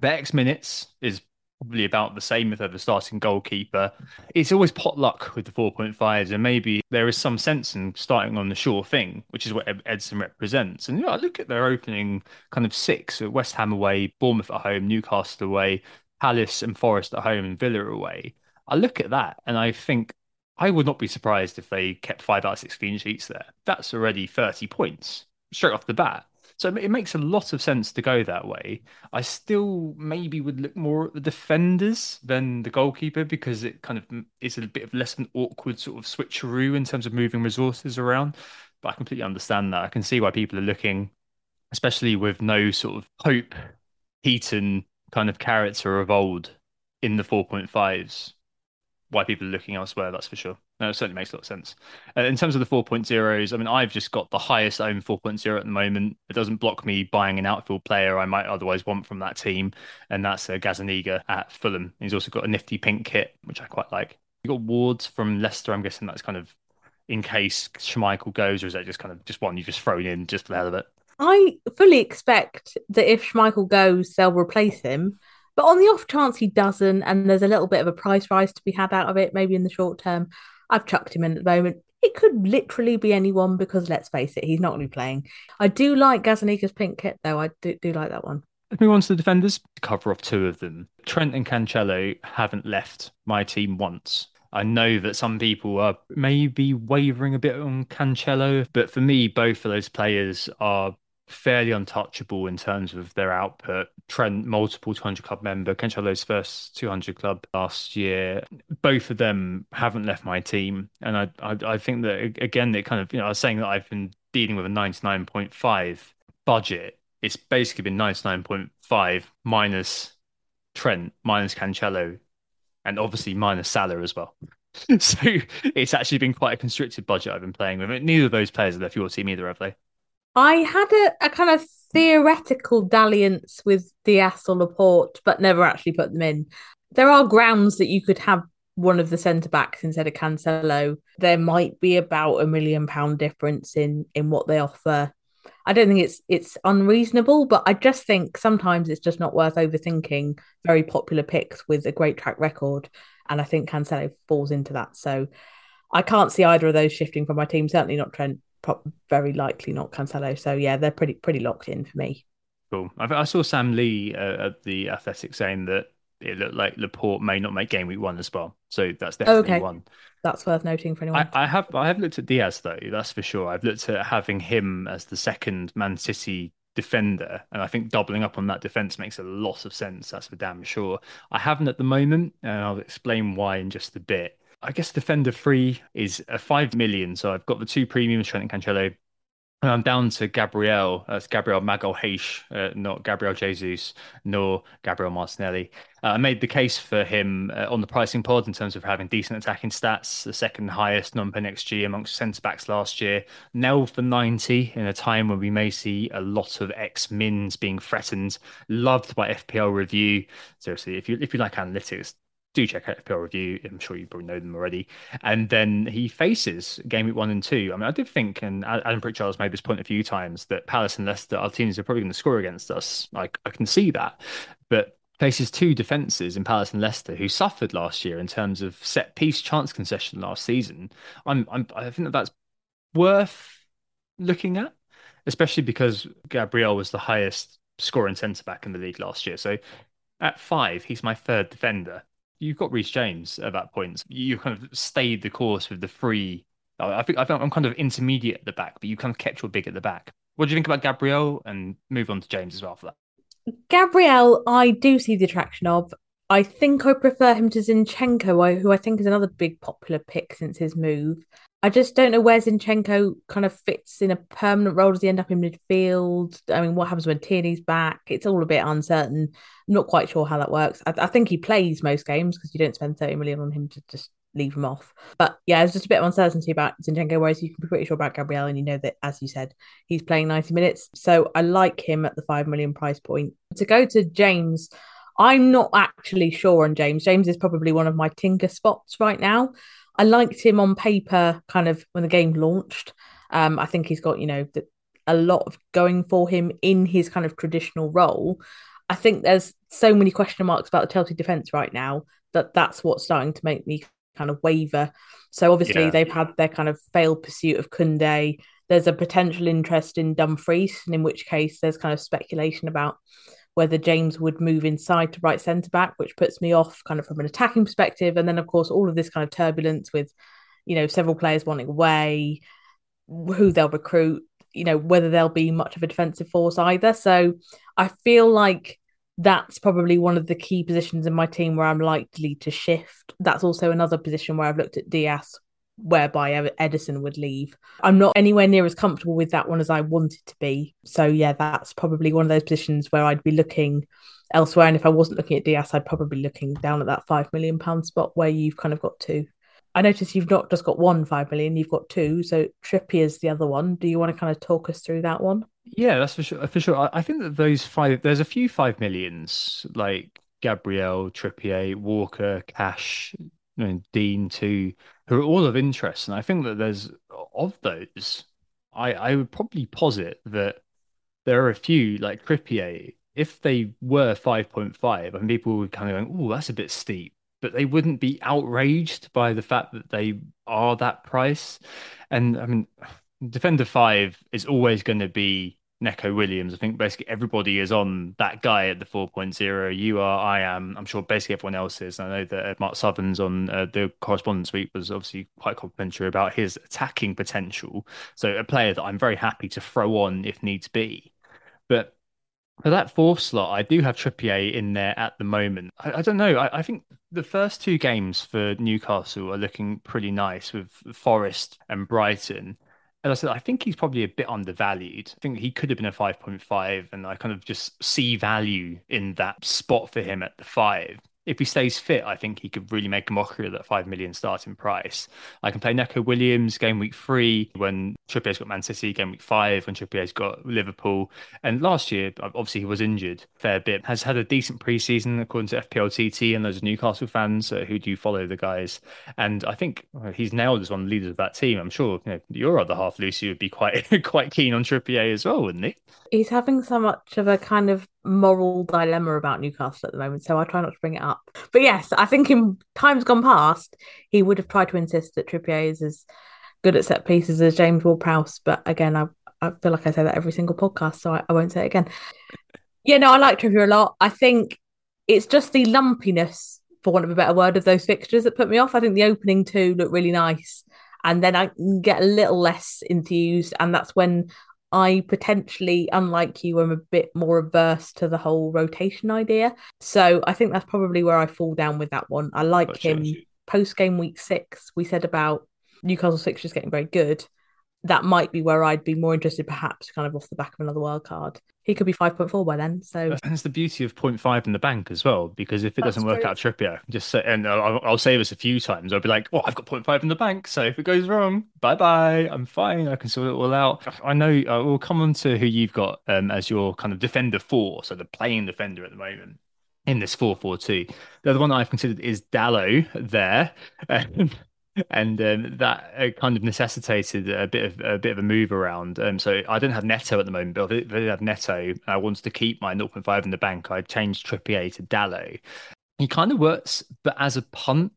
their X minutes is probably about the same if they're the starting goalkeeper. It's always pot luck with the four point fives, and maybe there is some sense in starting on the sure thing, which is what Ederson represents. And you know, I look at their opening kind of six, so West Ham away, Bournemouth at home, Newcastle away, Palace and Forest at home and Villa away. I look at that and I think I would not be surprised if they kept five out of six clean sheets there. That's already thirty points straight off the bat. So it makes a lot of sense to go that way. I still maybe would look more at the defenders than the goalkeeper, because it kind of is a bit of less of an awkward sort of switcheroo in terms of moving resources around. But I completely understand that. I can see why people are looking, especially with no sort of Pope, Heaton kind of character of old in the four point fives. Why people are looking elsewhere, that's for sure. No, it certainly makes a lot of sense. Uh, in terms of the four point zeros, I mean, I've just got the highest owned four point oh at the moment. It doesn't block me buying an outfield player I might otherwise want from that team, and that's uh, Gazaniga at Fulham. He's also got a nifty pink kit, which I quite like. You've got Ward from Leicester. I'm guessing that's kind of in case Schmeichel goes, or is that just kind of just one you've just thrown in just for the hell of it? I fully expect that if Schmeichel goes, they'll replace him. But on the off chance he doesn't, and there's a little bit of a price rise to be had out of it, maybe in the short term, I've chucked him in at the moment. It could literally be anyone, because let's face it, he's not going to be playing. I do like Gazaniga's pink kit, though. I do, do like that one. Let's move on to the defenders. Cover off two of them. Trent and Cancelo haven't left my team once. I know that some people are maybe wavering a bit on Cancelo, but for me, both of those players are fairly untouchable in terms of their output. Trent, multiple two hundred club member, Cancelo's first two hundred club last year. Both of them haven't left my team, and I, I, I think that again, it kind of, you know, I was saying that I've been dealing with a ninety-nine point five budget. It's basically been ninety-nine point five minus Trent, minus Cancelo, and obviously minus Salah as well. So it's actually been quite a constricted budget I've been playing with. Neither of those players have left your team either, have they? I had a, a kind of theoretical dalliance with Diaz or Laporte, but never actually put them in. There are grounds that you could have one of the centre-backs instead of Cancelo. There might be about a million pound difference in, in what they offer. I don't think it's it's unreasonable, but I just think sometimes it's just not worth overthinking very popular picks with a great track record. And I think Cancelo falls into that. So I can't see either of those shifting from my team, certainly not Trent. Very likely not Cancelo. So yeah, they're pretty pretty locked in for me. Cool. I, I saw Sam Lee uh, at the Athletic saying that it looked like Laporte may not make game week one as well. So that's definitely okay. One. That's worth noting for anyone. I, I have I have looked at Diaz though. That's for sure. I've looked at having him as the second Man City defender, and I think doubling up on that defence makes a lot of sense. That's for damn sure. I haven't at the moment, and I'll explain why in just a bit. I guess defender three is a five million, so I've got the two premiums, Trent and Cancelo, and I'm down to Gabriel. That's Gabriel Magalhaes, uh, not Gabriel Jesus, nor Gabriel Martinelli. Uh, I made the case for him uh, on the pricing pod in terms of having decent attacking stats, the second highest non-pen X G amongst centre-backs last year. Nailed for ninety in a time when we may see a lot of ex-mins being threatened. Loved by F P L Review. Seriously, if you if you like analytics, do check out F P L Review. I'm sure you probably know them already. And then he faces game week one and two. I mean, I did think, and Adam Pritchard's made this point a few times, that Palace and Leicester, our teams, are probably going to score against us. Like, I can see that. But faces two defences in Palace and Leicester who suffered last year in terms of set-piece chance concession last season. I'm, I'm, I think that that's worth looking at, especially because Gabriel was the highest scoring centre-back in the league last year. So at five, he's my third defender. You've got Reece James at that point. You kind of stayed the course with the three. I think, I think I'm kind of intermediate at the back, but you kind of kept your big at the back. What do you think about Gabriel? And move on to James as well for that. Gabriel, I do see the attraction of. I think I prefer him to Zinchenko, who I think is another big popular pick since his move. I just don't know where Zinchenko kind of fits in a permanent role. Does he end up in midfield? I mean, what happens when Tierney's back? It's all a bit uncertain. I'm not quite sure how that works. I, I think he plays most games because you don't spend thirty million on him to just leave him off. But yeah, it's just a bit of uncertainty about Zinchenko, whereas you can be pretty sure about Gabriel, and you know that, as you said, he's playing ninety minutes. So I like him at the five million price point. To go to James, I'm not actually sure on James. James is probably one of my tinker spots right now. I liked him on paper kind of when the game launched. Um, I think he's got, you know, the, a lot of going for him in his kind of traditional role. I think there's so many question marks about the Chelsea defence right now that that's what's starting to make me kind of waver. So obviously yeah. They've had their kind of failed pursuit of Koundé. There's a potential interest in Dumfries, and in which case there's kind of speculation about whether James would move inside to right centre-back, which puts me off kind of from an attacking perspective. And then, of course, all of this kind of turbulence with, you know, several players wanting away, who they'll recruit, you know, whether there'll be much of a defensive force either. So I feel like that's probably one of the key positions in my team where I'm likely to shift. That's also another position where I've looked at Diaz, whereby Edison would leave. I'm not anywhere near as comfortable with that one as I wanted to be. So yeah, that's probably one of those positions where I'd be looking elsewhere. And if I wasn't looking at Diaz, I'd probably be looking down at that five million pounds spot where you've kind of got two. I notice you've not just got one five million, you've got two. So Trippier's the other one. Do you want to kind of talk us through that one? Yeah, that's for sure. For sure. I think that those five, there's a few five millions like Gabriel, Trippier, Walker, Cash, and Dean too, who are all of interest. And I think that there's, of those, I, I would probably posit that there are a few, like Trippier, if they were five point five, and people would kind of go, oh, that's a bit steep, but they wouldn't be outraged by the fact that they are that price. And I mean, defender five is always going to be Neco Williams. I think basically everybody is on that guy at the four point oh. You are, I am. I'm sure basically everyone else is. I know that Mark Southerns on uh, the correspondence week was obviously quite complimentary about his attacking potential. So a player that I'm very happy to throw on if needs be. But for that fourth slot, I do have Trippier in there at the moment. I, I don't know. I, I think the first two games for Newcastle are looking pretty nice with Forest and Brighton. And I said, I think he's probably a bit undervalued. I think he could have been a five point five, and I kind of just see value in that spot for him at the five. If he stays fit, I think he could really make a mockery of that five million starting price. I can play Neco Williams game week three when Trippier's got Man City, game week five when Trippier's got Liverpool. And last year, obviously, he was injured a fair bit. Has had a decent preseason, according to F P L T T and those Newcastle fans uh, who do follow the guys. And I think uh, he's nailed as one of the leaders of that team. I'm sure you know, your other half, Lucy, would be quite, quite keen on Trippier as well, wouldn't he? He's having so much of a kind of moral dilemma about Newcastle at the moment, so I try not to bring it up. But yes, I think in times gone past, he would have tried to insist that Trippier is as good at set pieces as James Ward-Prowse. But again, I, I feel like I say that every single podcast, so I, I won't say it again. Yeah, no, I like Trippier a lot. I think it's just the lumpiness, for want of a better word, of those fixtures that put me off. I think the opening two look really nice, and then I get a little less enthused, and that's when I potentially, unlike you, am a bit more averse to the whole rotation idea. So I think that's probably where I fall down with that one. I like gotcha. him. Post-game week six, we said about Newcastle fixtures getting very good. That might be where I'd be more interested, perhaps, kind of off the back of another wild card. He could be five point four by then. So and it's the beauty of point five in the bank as well, because if it That's doesn't work true. out, Trippier, just say, and I'll, I'll say this a few times, I'll be like, oh, I've got point five in the bank, so if it goes wrong, bye-bye, I'm fine, I can sort it all out. I know uh, we'll come on to who you've got um, as your kind of defender four, so the playing defender at the moment in this four four two. The other one I've considered is Dallow there. Um, And um, that uh, kind of necessitated a bit of a bit of a move around. Um, so I didn't have Neto at the moment, but if I did have Neto, I wanted to keep my point five in the bank. I changed Trippier to Dallow. He kind of works, but as a punt,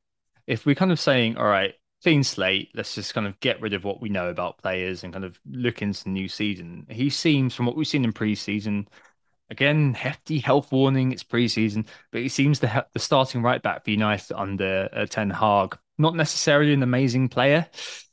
if we're kind of saying, all right, clean slate, let's just kind of get rid of what we know about players and kind of look into the new season. He seems, from what we've seen in pre-season, again, hefty health warning, it's pre-season, but he seems the, the starting right back for United under uh, Ten Hag. Not necessarily an amazing player,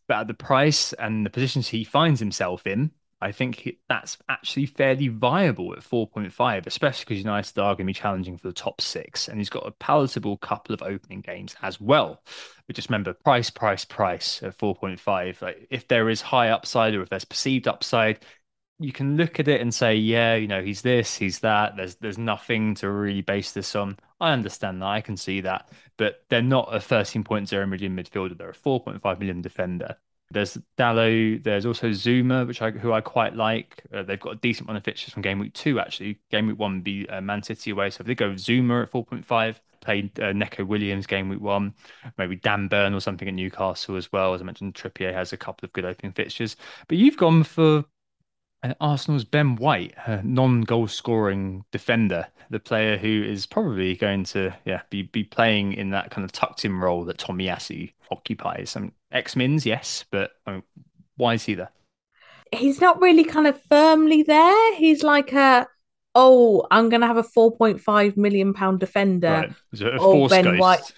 but at the price and the positions he finds himself in, I think that's actually fairly viable at four point five, especially because United are going to be challenging for the top six. And he's got a palatable couple of opening games as well. But just remember, price, price, price at four point five. Like, if there is high upside or if there's perceived upside, you can look at it and say, yeah, you know, he's this, he's that. There's there's nothing to really base this on. I understand that. I can see that. But they're not a thirteen point oh million midfielder. They're a four point five million defender. There's Dallow. There's also Zuma, which I, who I quite like. Uh, they've got a decent run of fixtures from game week two, actually. Game week one would be uh, Man City away. So if they go with Zuma at four point five, played uh, Neko Williams game week one, maybe Dan Burn or something at Newcastle as well. As I mentioned, Trippier has a couple of good opening fixtures. But you've gone for... And Arsenal's Ben White, a non-goal-scoring defender, the player who is probably going to yeah be, be playing in that kind of tucked-in role that Tomiyasu occupies. I mean, ex-Mins, yes, but I mean, why is he there? He's not really kind of firmly there. He's like a, oh, I'm going to have a four point five million pounds defender. Right. Is it a force Ben ghost? White.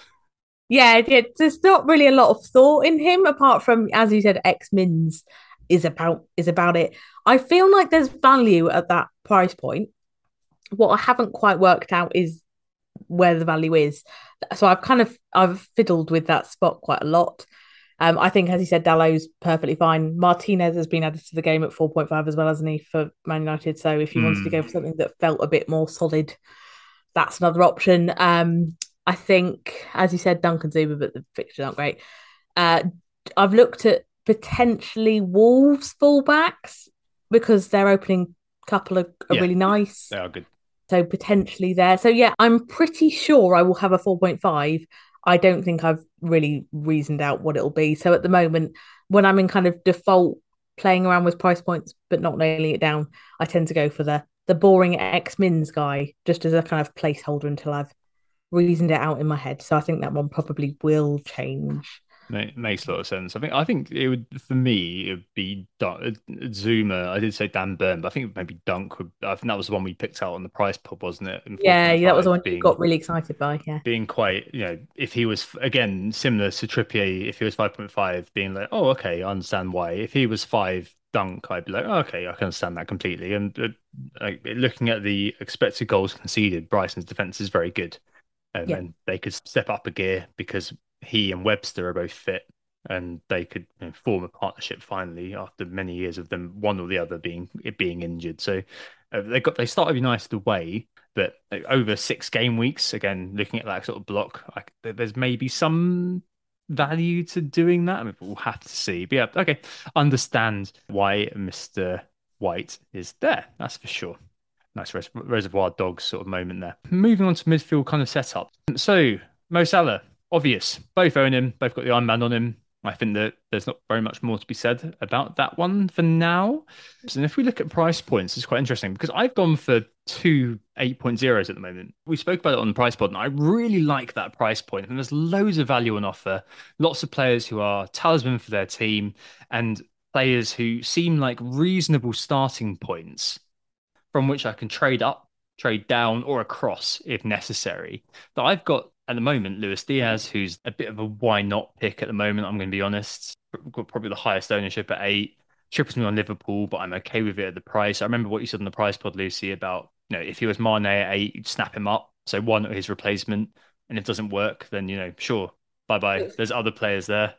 Yeah, yeah, there's not really a lot of thought in him, apart from, as you said, ex-Mins. is about is about it. I feel like there's value at that price point. What I haven't quite worked out is where the value is. So I've kind of I've fiddled with that spot quite a lot. Um, I think, as you said, Dallow's perfectly fine. Martinez has been added to the game at four point five as well, hasn't he, for Man United? So if you mm. wanted to go for something that felt a bit more solid, that's another option. Um, I think, as you said, Duncan Zuma, but the fixtures aren't great. Uh, I've looked at potentially Wolves fullbacks because their opening couple are, are yeah, really nice. They are good. So potentially there. So yeah, I'm pretty sure I will have a four point five. I don't think I've really reasoned out what it'll be. So at the moment, when I'm in kind of default playing around with price points but not nailing it down, I tend to go for the the boring ex-Mins guy just as a kind of placeholder until I've reasoned it out in my head. So I think that one probably will change. Makes a lot of sense. I think I think it would, for me, it would be Dunk, Zuma. I did say Dan Burn, but I think maybe Dunk would. I think that was the one we picked out on the price pub, wasn't it? Yeah, that was the one being, you got really excited by. Yeah, being quite, you know, if he was, again, similar to Trippier, if he was five point five, being like, oh, okay, I understand why. If he was five Dunk, I'd be like, oh, okay, I can understand that completely. And uh, like, looking at the expected goals conceded, Brighton's defence is very good. Um, yeah. And they could step up a gear because he and Webster are both fit and they could, you know, form a partnership finally after many years of them, one or the other, being being injured. So uh, they got they started United away, but over six game weeks, again, looking at that sort of block, like, there's maybe some value to doing that. I mean, we'll have to see. But yeah, okay, understand why Mister White is there. That's for sure. Nice res- Reservoir Dogs sort of moment there. Moving on to midfield kind of setup. So Mo Salah, obvious. Both own him. Both got the Iron Man on him. I think that there's not very much more to be said about that one for now. And if we look at price points, it's quite interesting because I've gone for two eight point zeros at the moment. We spoke about it on the price pod and I really like that price point. And there's loads of value on offer. Lots of players who are talisman for their team and players who seem like reasonable starting points from which I can trade up, trade down, or across if necessary. But I've got, at the moment, Luis Diaz, who's a bit of a why not pick at the moment, I'm going to be honest. Probably the highest ownership at eight. triples me on Liverpool, but I'm okay with it at the price. I remember what you said on the price pod, Lucy, about, you know, if he was Mane at eight, you'd snap him up. So one or his replacement. And if it doesn't work, then, you know, sure, bye-bye. There's other players there.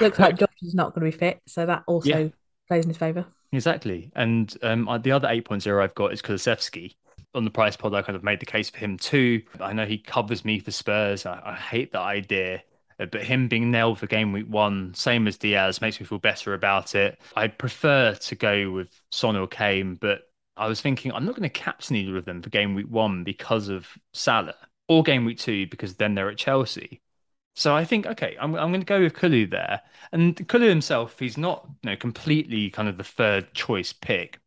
Looks like Josh is not going to be fit. So that also yeah. plays in his favour. Exactly. And um, the other eight point oh I've got is Kulusevski. On the price pod, I kind of made the case for him too. I know he covers me for Spurs. I, I hate that idea. But him being nailed for game week one, same as Diaz, makes me feel better about it. I'd prefer to go with Son or Kane, but I was thinking I'm not going to captain either of them for game week one because of Salah, or game week two because then they're at Chelsea. So I think, okay, I'm I'm going to go with Kulu there. And Kulu himself, he's not, you know, completely kind of the third choice pick.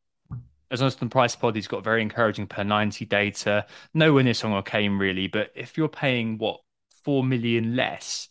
As long as the price pod, he's got very encouraging per ninety data. No one is Son or Kane really, but if you're paying, what, four million less,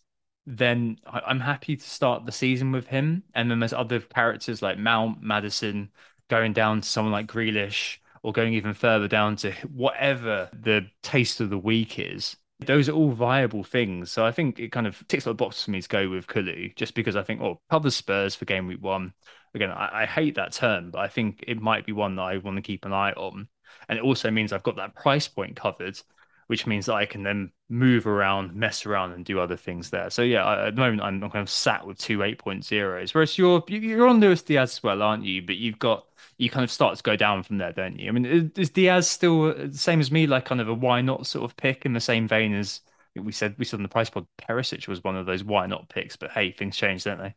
then I'm happy to start the season with him. And then there's other characters like Mount, Maddison, going down to someone like Grealish, or going even further down to whatever the taste of the week is. Those are all viable things. So I think it kind of ticks a lot of boxes for me to go with Kulu, just because I think, oh, covers Spurs for game week one. Again, I, I hate that term, but I think it might be one that I want to keep an eye on. And it also means I've got that price point covered, which means that I can then move around, mess around, and do other things there. So yeah, I, at the moment I'm kind of sat with two eight point ohs. Whereas you're you're on Luis Diaz as well, aren't you? But you've got you kind of start to go down from there, don't you? I mean, is Diaz still the same as me, like kind of a why not sort of pick in the same vein as we said we said on the price pod? Perisic was one of those why not picks, but hey, things change, don't they?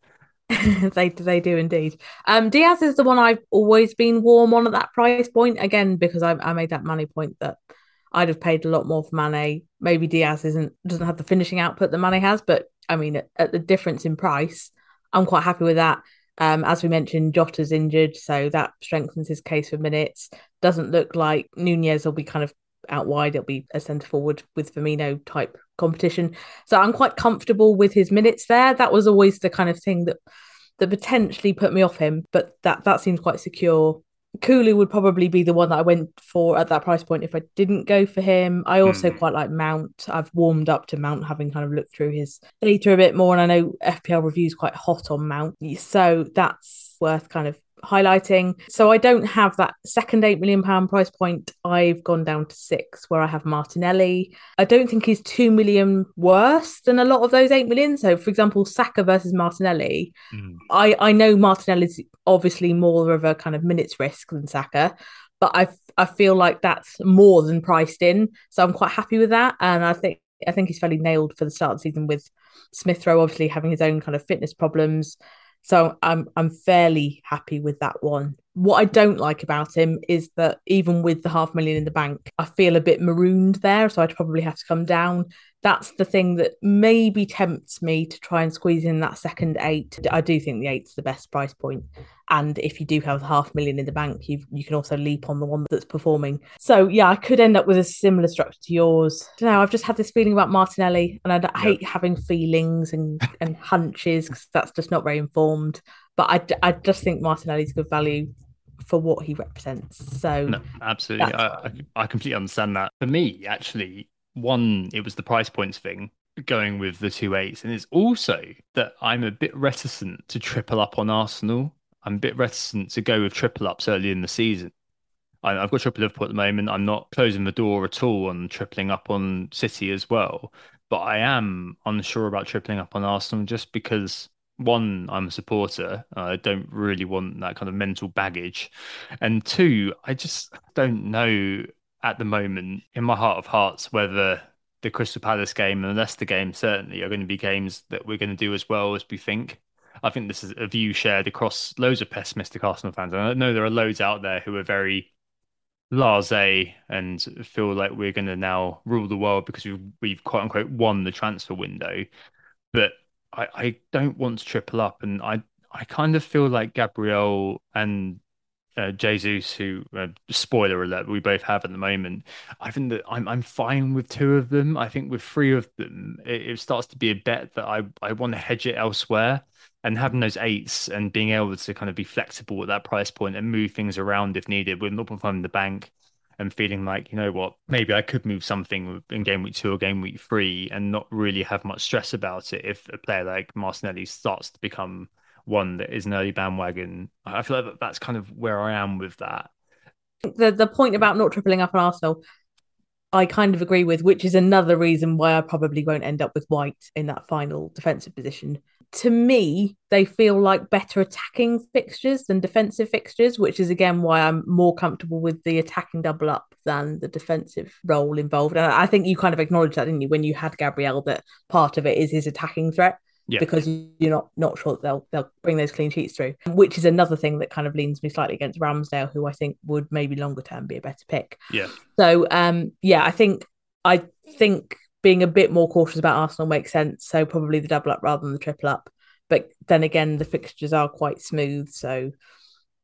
they they do indeed. Um, Diaz is the one I've always been warm on at that price point again because I I made that money point that. I'd have paid a lot more for Mane. Maybe Diaz isn't doesn't have the finishing output that Mane has, but I mean, at, at the difference in price, I'm quite happy with that. Um, as we mentioned, Jota's injured, so that strengthens his case for minutes. Doesn't look like Nunez will be kind of out wide. It'll be a centre forward with Firmino type competition. So I'm quite comfortable with his minutes there. That was always the kind of thing that that potentially put me off him, but that that seems quite secure. Kulu would probably be the one that I went for at that price point if I didn't go for him. I also mm. quite like Mount. I've warmed up to Mount, having kind of looked through his data a bit more, and I know F P L Review's quite hot on Mount, so that's worth kind of highlighting. So I don't have that second eight million pounds price point. I've gone down to six, where I have Martinelli. I don't think he's two million worse than a lot of those eight million. So for example, Saka versus Martinelli. Mm. I, I know Martinelli's obviously more of a kind of minutes risk than Saka, but I I feel like that's more than priced in. So I'm quite happy with that. And I think I think he's fairly nailed for the start of the season, with Smith Rowe obviously having his own kind of fitness problems. So I'm I'm fairly happy with that one. What I don't like about him is that even with the half million in the bank, I feel a bit marooned there. So I'd probably have to come down. That's the thing that maybe tempts me to try and squeeze in that second eight. I do think the eight's the best price point. And if you do have the half million in the bank, you you can also leap on the one that's performing. So yeah, I could end up with a similar structure to yours. I don't know, I've just had this feeling about Martinelli, and I, I hate having feelings and, and hunches, because that's just not very informed. But I, I just think Martinelli's good value for what he represents. So no, absolutely. I, I completely understand that. For me, actually, one, it was the price points thing, going with the two eights. And it's also that I'm a bit reticent to triple up on Arsenal. I'm a bit reticent to go with triple ups early in the season. I, I've got triple up at the moment. I'm not closing the door at all on tripling up on City as well. But I am unsure about tripling up on Arsenal, just because, one, I'm a supporter. I don't really want that kind of mental baggage. And two, I just don't know at the moment, in my heart of hearts, whether the Crystal Palace game and the Leicester game certainly are going to be games that we're going to do as well as we think. I think this is a view shared across loads of pessimistic Arsenal fans. And I know there are loads out there who are very blasé and feel like we're going to now rule the world because we've, we've quote unquote won the transfer window. But I, I don't want to triple up, and I, I kind of feel like Gabriel and uh, Jesus, who uh, spoiler alert, we both have at the moment. I think that I'm I'm fine with two of them. I think with three of them, it, it starts to be a bet that I, I want to hedge it elsewhere, and having those eights and being able to kind of be flexible at that price point and move things around if needed with not finding the bank. And feeling like, you know what, maybe I could move something in game week two or game week three and not really have much stress about it if a player like Martinelli starts to become one that is an early bandwagon. I feel like that's kind of where I am with that. The the point about not tripling up on Arsenal, I kind of agree with, which is another reason why I probably won't end up with White in that final defensive position. To me, they feel like better attacking fixtures than defensive fixtures, which is, again, why I'm more comfortable with the attacking double up than the defensive role involved. And I think you kind of acknowledged that, didn't you, when you had Gabriel, that part of it is his attacking threat. Yeah. Because you're not not sure that they'll they'll bring those clean sheets through, which is another thing that kind of leans me slightly against Ramsdale, who I think would maybe longer term be a better pick. Yeah. So um, yeah, I think I think being a bit more cautious about Arsenal makes sense. So probably the double up rather than the triple up. But then again, the fixtures are quite smooth. So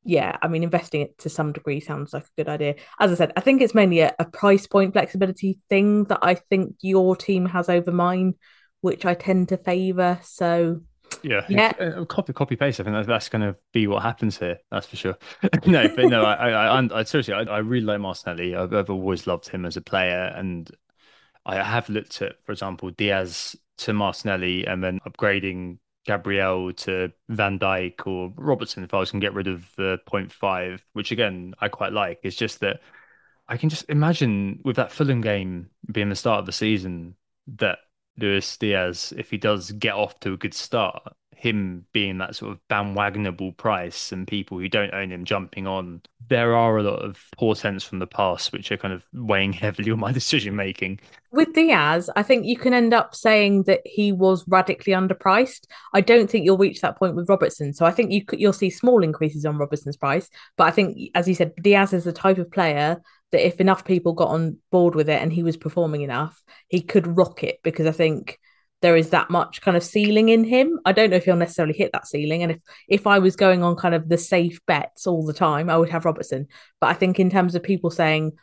yeah, I mean, investing it to some degree sounds like a good idea. As I said, I think it's mainly a, a price point flexibility thing that I think your team has over mine, which I tend to favour. So, yeah, yeah. Copy, copy, paste. I think that's, that's going to be what happens here. That's for sure. no, but no, I, I, I, I seriously, I, I really like Martinelli. I've, I've always loved him as a player, and I have looked at, for example, Diaz to Martinelli, and then upgrading Gabriel to Van Dijk or Robertson if I was going to get rid of the point five, which again I quite like. It's just that I can just imagine with that Fulham game being the start of the season that Luis Diaz, if he does get off to a good start, him being that sort of bandwagonable price and people who don't own him jumping on, there are a lot of portents from the past which are kind of weighing heavily on my decision making. With Diaz, I think you can end up saying that he was radically underpriced. I don't think you'll reach that point with Robertson. So I think you could, you'll see small increases on Robertson's price. But I think, as you said, Diaz is the type of player that if enough people got on board with it and he was performing enough, he could rock it, because I think there is that much kind of ceiling in him. I don't know if he'll necessarily hit that ceiling. And if, if I was going on kind of the safe bets all the time, I would have Robertson. But I think in terms of people saying,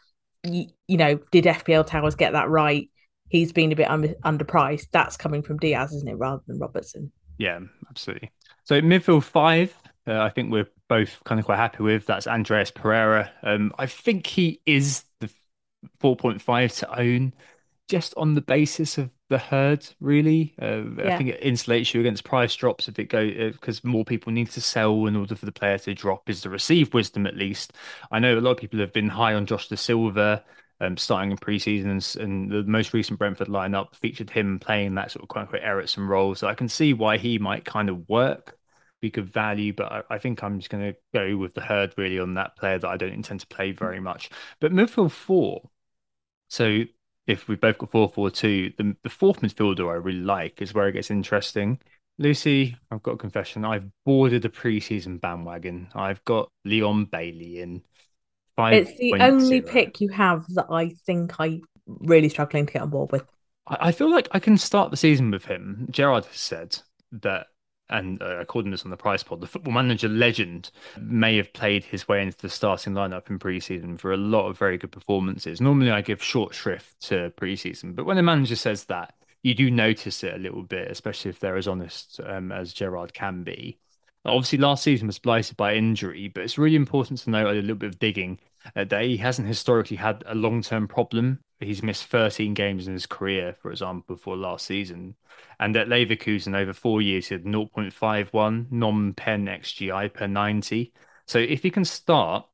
you, you know, did F P L Towers get that right? He's been a bit un- underpriced. That's coming from Diaz, isn't it? Rather than Robertson. Yeah, absolutely. So midfield five, uh, I think we're both kind of quite happy with. That's Andreas Pereira. Um, I think he is the four point five to own just on the basis of the herd, really. Uh, yeah. I think it insulates you against price drops if it go because uh, more people need to sell in order for the player to drop, is to receive wisdom at least. I know a lot of people have been high on Josh De Silva um, starting in pre-season, and, and the most recent Brentford lineup featured him playing that sort of quote-unquote Ericsson role. So I can see why he might kind of work. Be good value, but I, I think I'm just going to go with the herd really on that player that I don't intend to play very much. But midfield four, so if we've both got four four two, the, the fourth midfielder I really like is where it gets interesting. Lucy, I've got a confession, I've boarded the preseason bandwagon. I've got Leon Bailey in five. It's the only pick you have that I think I'm really struggling to get on board with. I, I feel like I can start the season with him. Gerard has said that, and uh, according to this on the Price pod, the Football Manager legend may have played his way into the starting lineup in pre-season for a lot of very good performances. Normally I give short shrift to pre-season, but when a manager says that, you do notice it a little bit, especially if they're as honest um, as Gerard can be. Obviously last season was blighted by injury, but it's really important to note, I did a little bit of digging, uh, that he hasn't historically had a long-term problem. He's missed thirteen games in his career, for example, before last season. And at Leverkusen, over four years, he had zero point five one non-pen X G I per ninety. So if he can start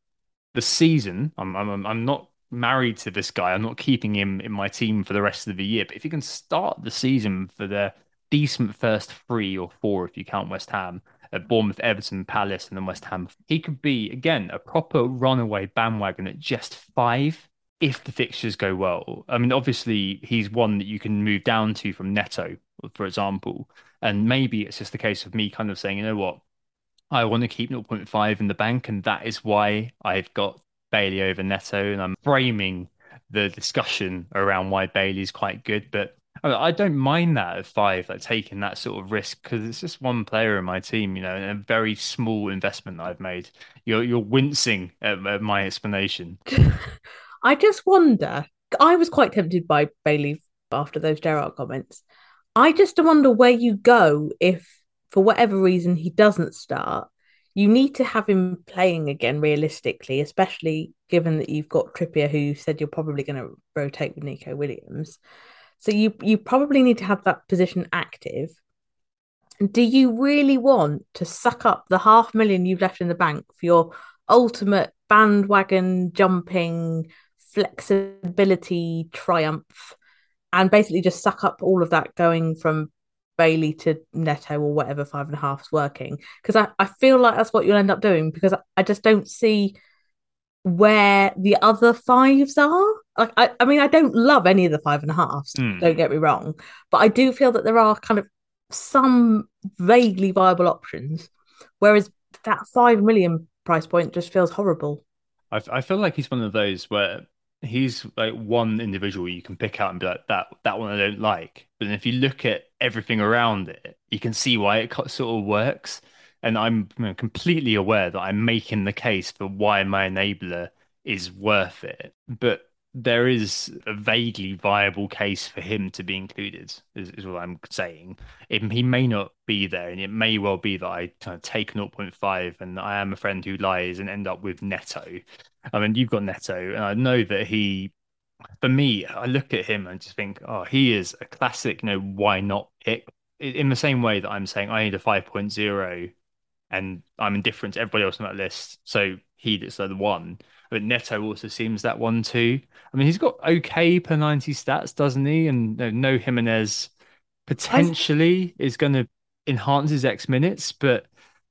the season, I'm, I'm, I'm not married to this guy. I'm not keeping him in my team for the rest of the year. But if he can start the season for the decent first three or four, if you count West Ham, at Bournemouth, Everton, Palace, and then West Ham, he could be, again, a proper runaway bandwagon at just five. If the fixtures go well. I mean, obviously, he's one that you can move down to from Neto, for example. And maybe it's just the case of me kind of saying, you know what, I want to keep zero point five in the bank, and that is why I've got Bailey over Neto. And I'm framing the discussion around why Bailey's quite good. But I mean, I don't mind that at five, like taking that sort of risk, because it's just one player in my team, you know, and a very small investment that I've made. You're, you're wincing at, at my explanation. I just wonder, I was quite tempted by Bailey after those Gerrard comments. I just wonder where you go if, for whatever reason, he doesn't start. You need to have him playing again, realistically, especially given that you've got Trippier, who said you're probably going to rotate with Nico Williams. So you you probably need to have that position active. do you really want to suck up the half million you've left in the bank for your ultimate bandwagon jumping flexibility triumph and basically just suck up all of that going from Bailey to Neto or whatever five and a half's working? Because I, I feel like that's what you'll end up doing, because I, I just don't see where the other fives are. Like, I, I mean, I don't love any of the five and a halves, mm. don't get me wrong, but I do feel that there are kind of some vaguely viable options, whereas that five million price point just feels horrible. I, I feel like he's one of those where he's like one individual you can pick out and be like, that that one I don't like. But then if you look at everything around it, you can see why it sort of works. And I'm you know, completely aware that I'm making the case for why my enabler is worth it. But there is a vaguely viable case for him to be included, is, is what I'm saying. It, he may not be there, and it may well be that I kind of take zero point five and I am a friend who lies and end up with Neto. I mean, you've got Neto, and I know that he, for me, I look at him and just think, oh, he is a classic, you know, why not pick? In the same way that I'm saying I need a five point oh and I'm indifferent to everybody else on that list, so he looks like the one. But Neto also seems that one too. I mean, he's got okay per ninety stats, doesn't he? And no, no Jimenez potentially I, is going to enhance his X minutes, but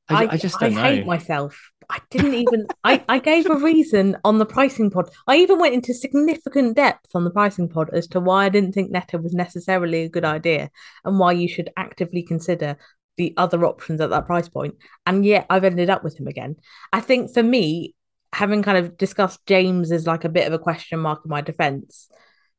I, I, I just don't I know. I hate myself. I didn't even... I, I gave a reason on the pricing pod. I even went into significant depth on the pricing pod as to why I didn't think Neto was necessarily a good idea and why you should actively consider the other options at that price point. And yet I've ended up with him again. I think for me, having kind of discussed James as like a bit of a question mark in my defence,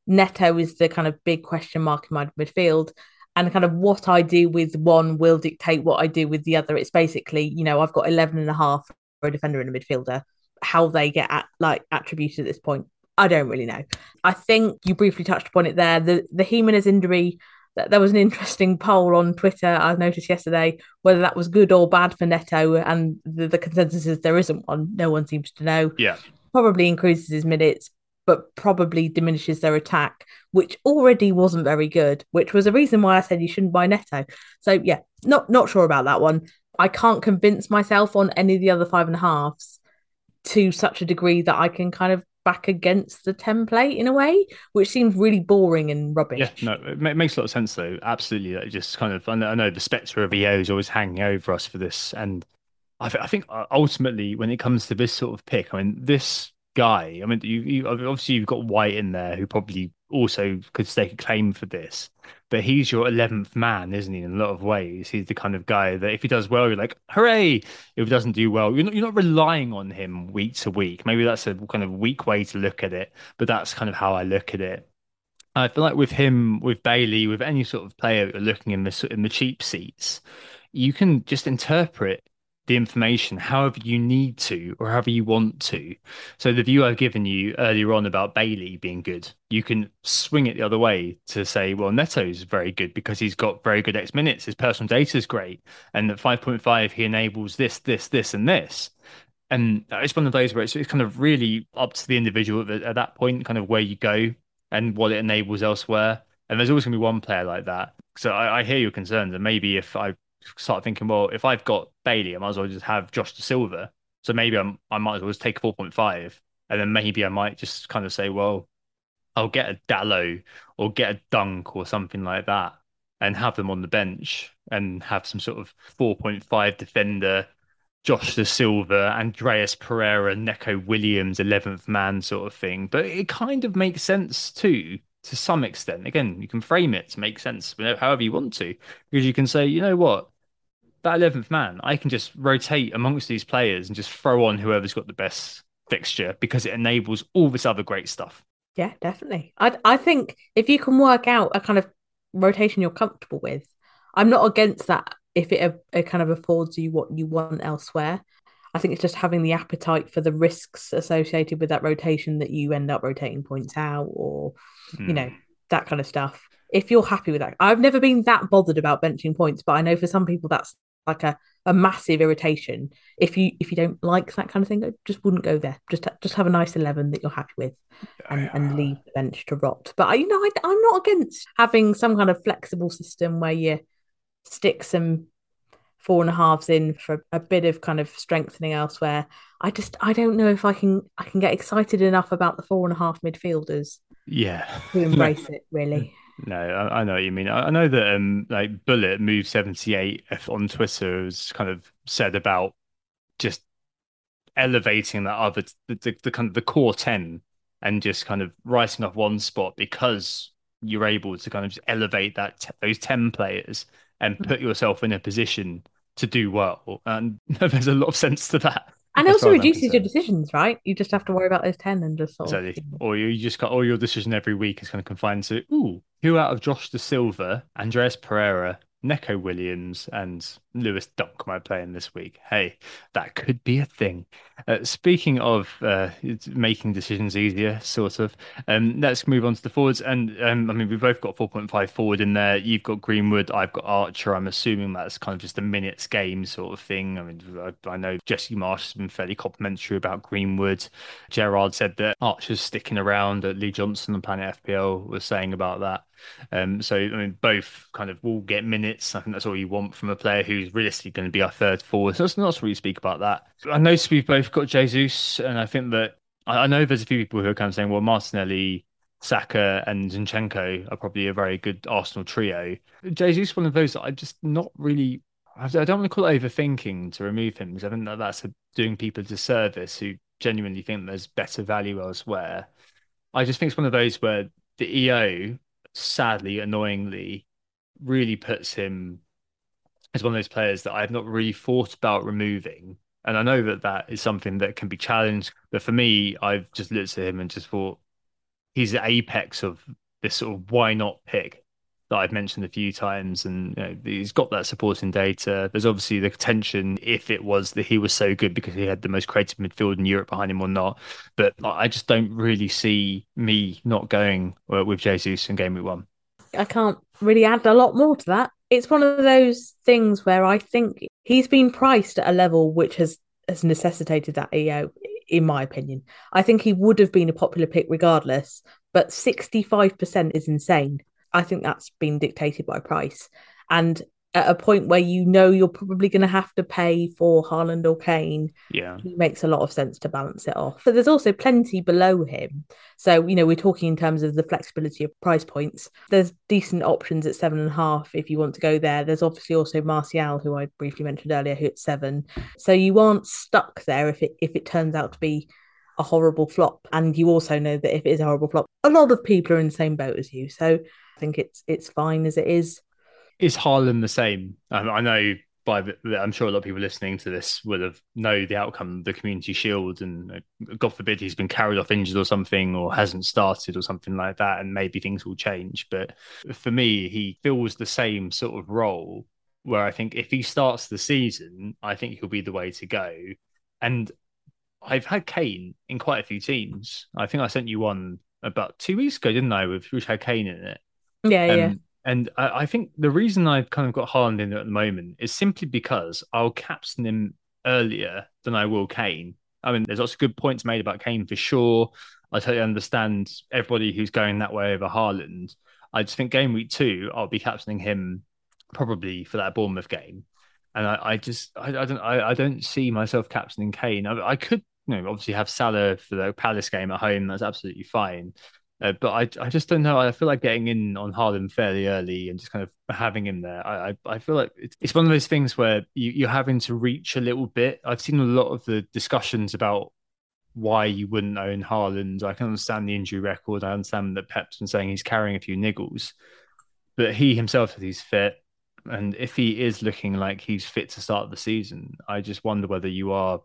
Neto is the kind of big question mark in my midfield, and kind of what I do with one will dictate what I do with the other. It's basically, you know, I've got eleven and a half for a defender and a midfielder. How they get at, like attributed at this point, I don't really know. I think you briefly touched upon it there. The, the Jimenez injury, there was an interesting poll on Twitter I noticed yesterday whether that was good or bad for Neto, and the, the consensus is there isn't one. No one seems to know. Yeah, probably increases his minutes, but probably diminishes their attack, which already wasn't very good, which was a reason why I said you shouldn't buy Neto. So yeah, not not sure about that one. I can't convince myself on any of the other five and a halves to such a degree that I can kind of back against the template in a way, which seems really boring and rubbish. Yeah, no, it makes a lot of sense though. Absolutely. That just kind of, I know, I know the spectre of E O is always hanging over us for this. And I, th- I think ultimately when it comes to this sort of pick, I mean, this guy, I mean, you, you obviously you've got White in there who probably also could stake a claim for this, but he's your eleventh man, isn't he? In a lot of ways, he's the kind of guy that if he does well, you're like, hooray! If he doesn't do well, you're not, you're not relying on him week to week. Maybe that's a kind of weak way to look at it, but that's kind of how I look at it. I feel like with him, with Bailey, with any sort of player you're looking in the in the cheap seats, you can just interpret the information however you need to or however you want to. So the view I've given you earlier on about Bailey being good, you can swing it the other way to say, well, Neto's very good because he's got very good X minutes, his personal data is great, and at five point five he enables this, this, this and this. And it's one of those where it's, it's kind of really up to the individual at, at that point, kind of where you go and what it enables elsewhere. And there's always going to be one player like that. So I, I hear your concerns, and maybe if I start thinking, well, if I've got Bailey, I might as well just have Josh De Silva. So maybe I'm, I might as well just take four point five, and then maybe I might just kind of say, well, I'll get a Dallow or get a Dunk or something like that and have them on the bench and have some sort of four point five defender, Josh De Silva, Andreas Pereira, Neko Williams, eleventh man sort of thing. But it kind of makes sense too, to some extent. Again, you can frame it to make sense however you want to, because you can say, you know what, that eleventh man, I can just rotate amongst these players and just throw on whoever's got the best fixture because it enables all this other great stuff. Yeah, definitely. I I think if you can work out a kind of rotation you're comfortable with, I'm not against that if it, it kind of affords you what you want elsewhere. I think it's just having the appetite for the risks associated with that rotation that you end up rotating points out or, mm. you know, that kind of stuff. If you're happy with that, I've never been that bothered about benching points, but I know for some people that's like a, a massive irritation. If you if you don't like that kind of thing, just wouldn't go there. Just just have a nice eleven that you're happy with and, yeah. and leave the bench to rot. But, I, you know, I, I'm not against having some kind of flexible system where you stick some four and a halves in for a bit of kind of strengthening elsewhere. I just, I don't know if I can, I can get excited enough about the four and a half midfielders. Yeah. To embrace it, really. No, I, I know what you mean. I, I know that um, like Bullet Move seventy-eight on Twitter has kind of said about just elevating that other, the, the, the kind of the core ten and just kind of writing off one spot because you're able to kind of just elevate that t- those ten players and put yourself in a position to do well. And there's a lot of sense to that. And it also reduces your decisions, right? You just have to worry about those ten and just sort exactly. of... Or you just got all your decision every week is kind of confined to, ooh, who out of Josh De Silva, Andreas Pereira, Neko Williams and Lewis Dunk might play in this week. Hey, that could be a thing. Uh, speaking of uh, making decisions easier, sort of, um, let's move on to the forwards. And um, I mean, we've both got four point five forward in there. You've got Greenwood, I've got Archer. I'm assuming that's kind of just a minutes game sort of thing. I mean, I, I know Jesse Marsh has been fairly complimentary about Greenwood. Gerard said that Archer's sticking around. Lee Johnson on Planet F P L was saying about that. Um, so, I mean, both kind of will get minutes. I think that's all you want from a player who's realistically going to be our third forward. So let's not really speak about that. I noticed we've both got Jesus, and I think that I know there's a few people who are kind of saying, well, Martinelli, Saka, and Zinchenko are probably a very good Arsenal trio. Jesus, one of those that I just not really, I don't want to call it overthinking to remove him because I think that that's doing people a disservice who genuinely think there's better value elsewhere. I just think it's one of those where the E O, sadly, annoyingly, really puts him as one of those players that I've not really thought about removing. And I know that that is something that can be challenged. But for me, I've just looked at him and just thought he's the apex of this sort of why not pick that I've mentioned a few times. And you know, he's got that supporting data. There's obviously the contention if it was that he was so good because he had the most creative midfield in Europe behind him or not. But I just don't really see me not going with Jesus in game week one. I can't really add a lot more to that. It's one of those things where I think he's been priced at a level which has, has necessitated that E O, in my opinion. I think he would have been a popular pick regardless, but sixty-five percent is insane. I think that's been dictated by price. And at a point where you know you're probably going to have to pay for Haaland or Kane, yeah, it makes a lot of sense to balance it off. But there's also plenty below him. So, you know, we're talking in terms of the flexibility of price points. There's decent options at seven and a half if you want to go there. There's obviously also Martial, who I briefly mentioned earlier, who at seven. So you aren't stuck there if it if it turns out to be a horrible flop. And you also know that if it is a horrible flop, a lot of people are in the same boat as you. So I think it's it's fine as it is. Is Haaland the same? Um, I know by the, I'm sure a lot of people listening to this will have know the outcome of the Community Shield, and uh, God forbid he's been carried off injured or something, or hasn't started or something like that, and maybe things will change. But for me, he fills the same sort of role where I think if he starts the season, I think he'll be the way to go. And I've had Kane in quite a few teams. I think I sent you one about two weeks ago, didn't I? With which had Kane in it. Yeah, um, yeah. And I think the reason I've kind of got Haaland in at the moment is simply because I'll captain him earlier than I will Kane. I mean, there's lots of good points made about Kane for sure. I totally understand everybody who's going that way over Haaland. I just think game week two, I'll be captaining him probably for that Bournemouth game. And I, I just, I, I don't, I, I don't see myself captaining Kane. I, I could, you know, obviously have Salah for the Palace game at home. That's absolutely fine. Uh, but I, I just don't know. I feel like getting in on Haaland fairly early and just kind of having him there. I, I, I feel like it's, it's one of those things where you, you're having to reach a little bit. I've seen a lot of the discussions about why you wouldn't own Haaland. I can understand the injury record. I understand that Pep's been saying he's carrying a few niggles, but he himself says he's fit. And if he is looking like he's fit to start the season, I just wonder whether you are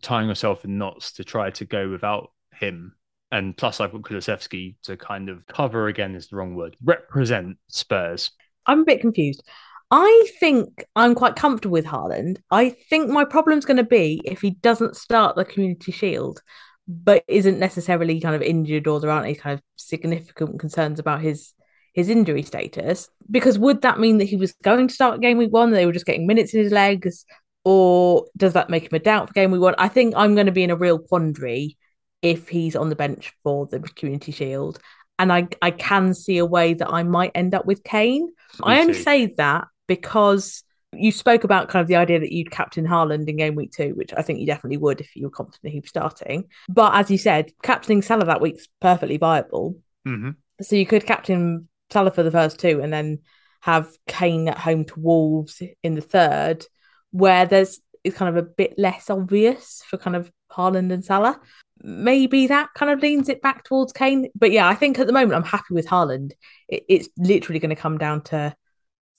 tying yourself in knots to try to go without him. And plus, I've got Kulusevski to kind of cover, again is the wrong word, represent Spurs. I'm a bit confused. I think I'm quite comfortable with Haaland. I think my problem's going to be if he doesn't start the Community Shield, but isn't necessarily kind of injured, or there aren't any kind of significant concerns about his his injury status. Because would that mean that he was going to start game week one, they were just getting minutes in his legs? Or does that make him a doubt for game week one? I think I'm going to be in a real quandary if he's on the bench for the Community Shield. And I, I can see a way that I might end up with Kane. Me I only too. say that because You spoke about kind of the idea that you'd captain Haaland in game week two, which I think you definitely would if you were confident he was starting. But as you said, captaining Salah that week's perfectly viable. Mm-hmm. So you could captain Salah for the first two and then have Kane at home to Wolves in the third, where there's it's kind of a bit less obvious for kind of Haaland and Salah. Maybe that kind of leans it back towards Kane. But yeah, I think at the moment I'm happy with Haaland. It, it's literally going to come down to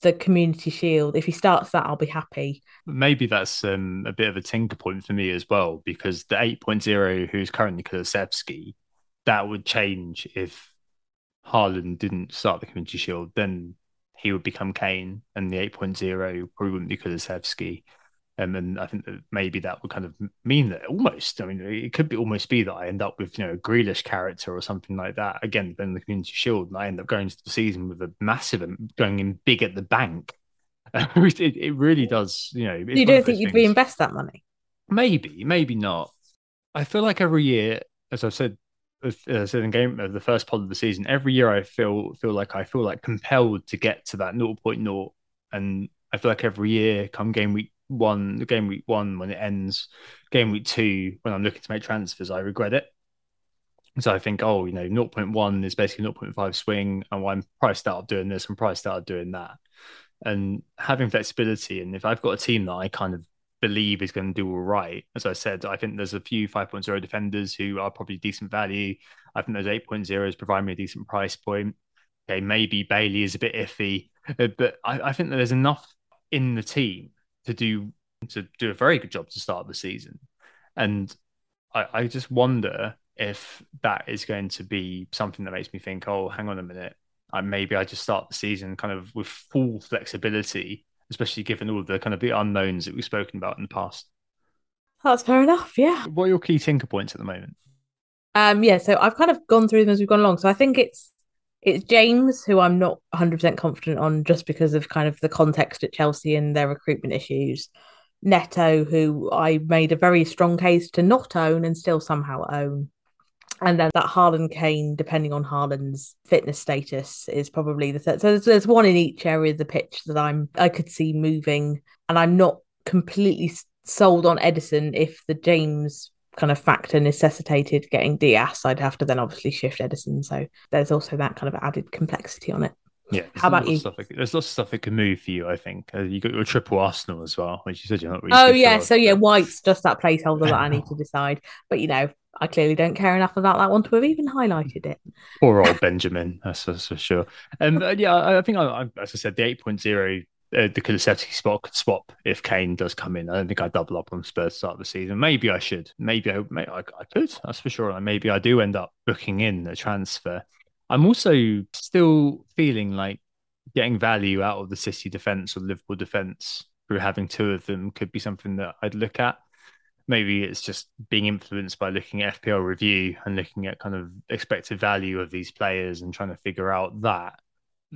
the Community Shield. If he starts that, I'll be happy. Maybe that's um, a bit of a tinker point for me as well, because the eight point oh who's currently Kulusevski, that would change if Haaland didn't start the Community Shield. Then he would become Kane and the eight point oh probably wouldn't be Kulusevski. Um, and I think that maybe that would kind of mean that almost, I mean, it could be almost be that I end up with, you know, a Grealish character or something like that. Again, then the Community Shield, and I end up going to the season with a massive, going in big at the bank. it, it really does, you know. You don't think you'd reinvest that money? Maybe, maybe not. I feel like every year, as I've said, as I said in game of the first part of the season, every year I feel feel like I feel like compelled to get to that zero point zero, and I feel like every year, come game week one, game week one when it ends, game week two when I'm looking to make transfers, I regret it. So I think, oh, you know, zero point one is basically zero point five swing, and I'm priced out of doing this and priced out of doing that. And having flexibility, and if I've got a team that I kind of believe is going to do all right, as I said, I think there's a few five point oh defenders who are probably decent value. I think those eight point ohs provide me a decent price point. Okay, maybe Bailey is a bit iffy, but I, I think that there's enough in the team to do to do a very good job to start the season. And I, I just wonder if that is going to be something that makes me think, oh, hang on a minute, I, maybe I just start the season kind of with full flexibility, especially given all the kind of the unknowns that we've spoken about in the past. That's fair enough, yeah. What are your key tinker points at the moment? Um, yeah, so I've kind of gone through them as we've gone along. So I think it's It's James, who I'm not one hundred percent confident on just because of kind of the context at Chelsea and their recruitment issues. Neto, who I made a very strong case to not own and still somehow own. And then that Haaland Kane, depending on Haaland's fitness status, is probably the third. So there's, there's one in each area of the pitch that I'm I could see moving. And I'm not completely sold on Edison if the James kind of factor necessitated getting Diaz. I'd have to then obviously shift Edison, so there's also that kind of added complexity on it. Yeah. How about you? That, there's lots of stuff that can move for you, I think. Uh, you got your triple Arsenal as well, which you said you're not really oh yeah, sure so of, yeah, but... White's just that placeholder that I need to decide. But you know, I clearly don't care enough about that one to have even highlighted it. Poor old Benjamin, that's, that's for sure. Um, and yeah, I, I think, I, I, as I said, the eight point oh Uh, the Kulusevski spot could swap if Kane does come in. I don't think I double up on Spurs to start of the season. Maybe I should. Maybe I, maybe I, I could. That's for sure. And maybe I do end up booking in a transfer. I'm also still feeling like getting value out of the City defence or Liverpool defence through having two of them could be something that I'd look at. Maybe it's just being influenced by looking at F P L review and looking at kind of expected value of these players and trying to figure out that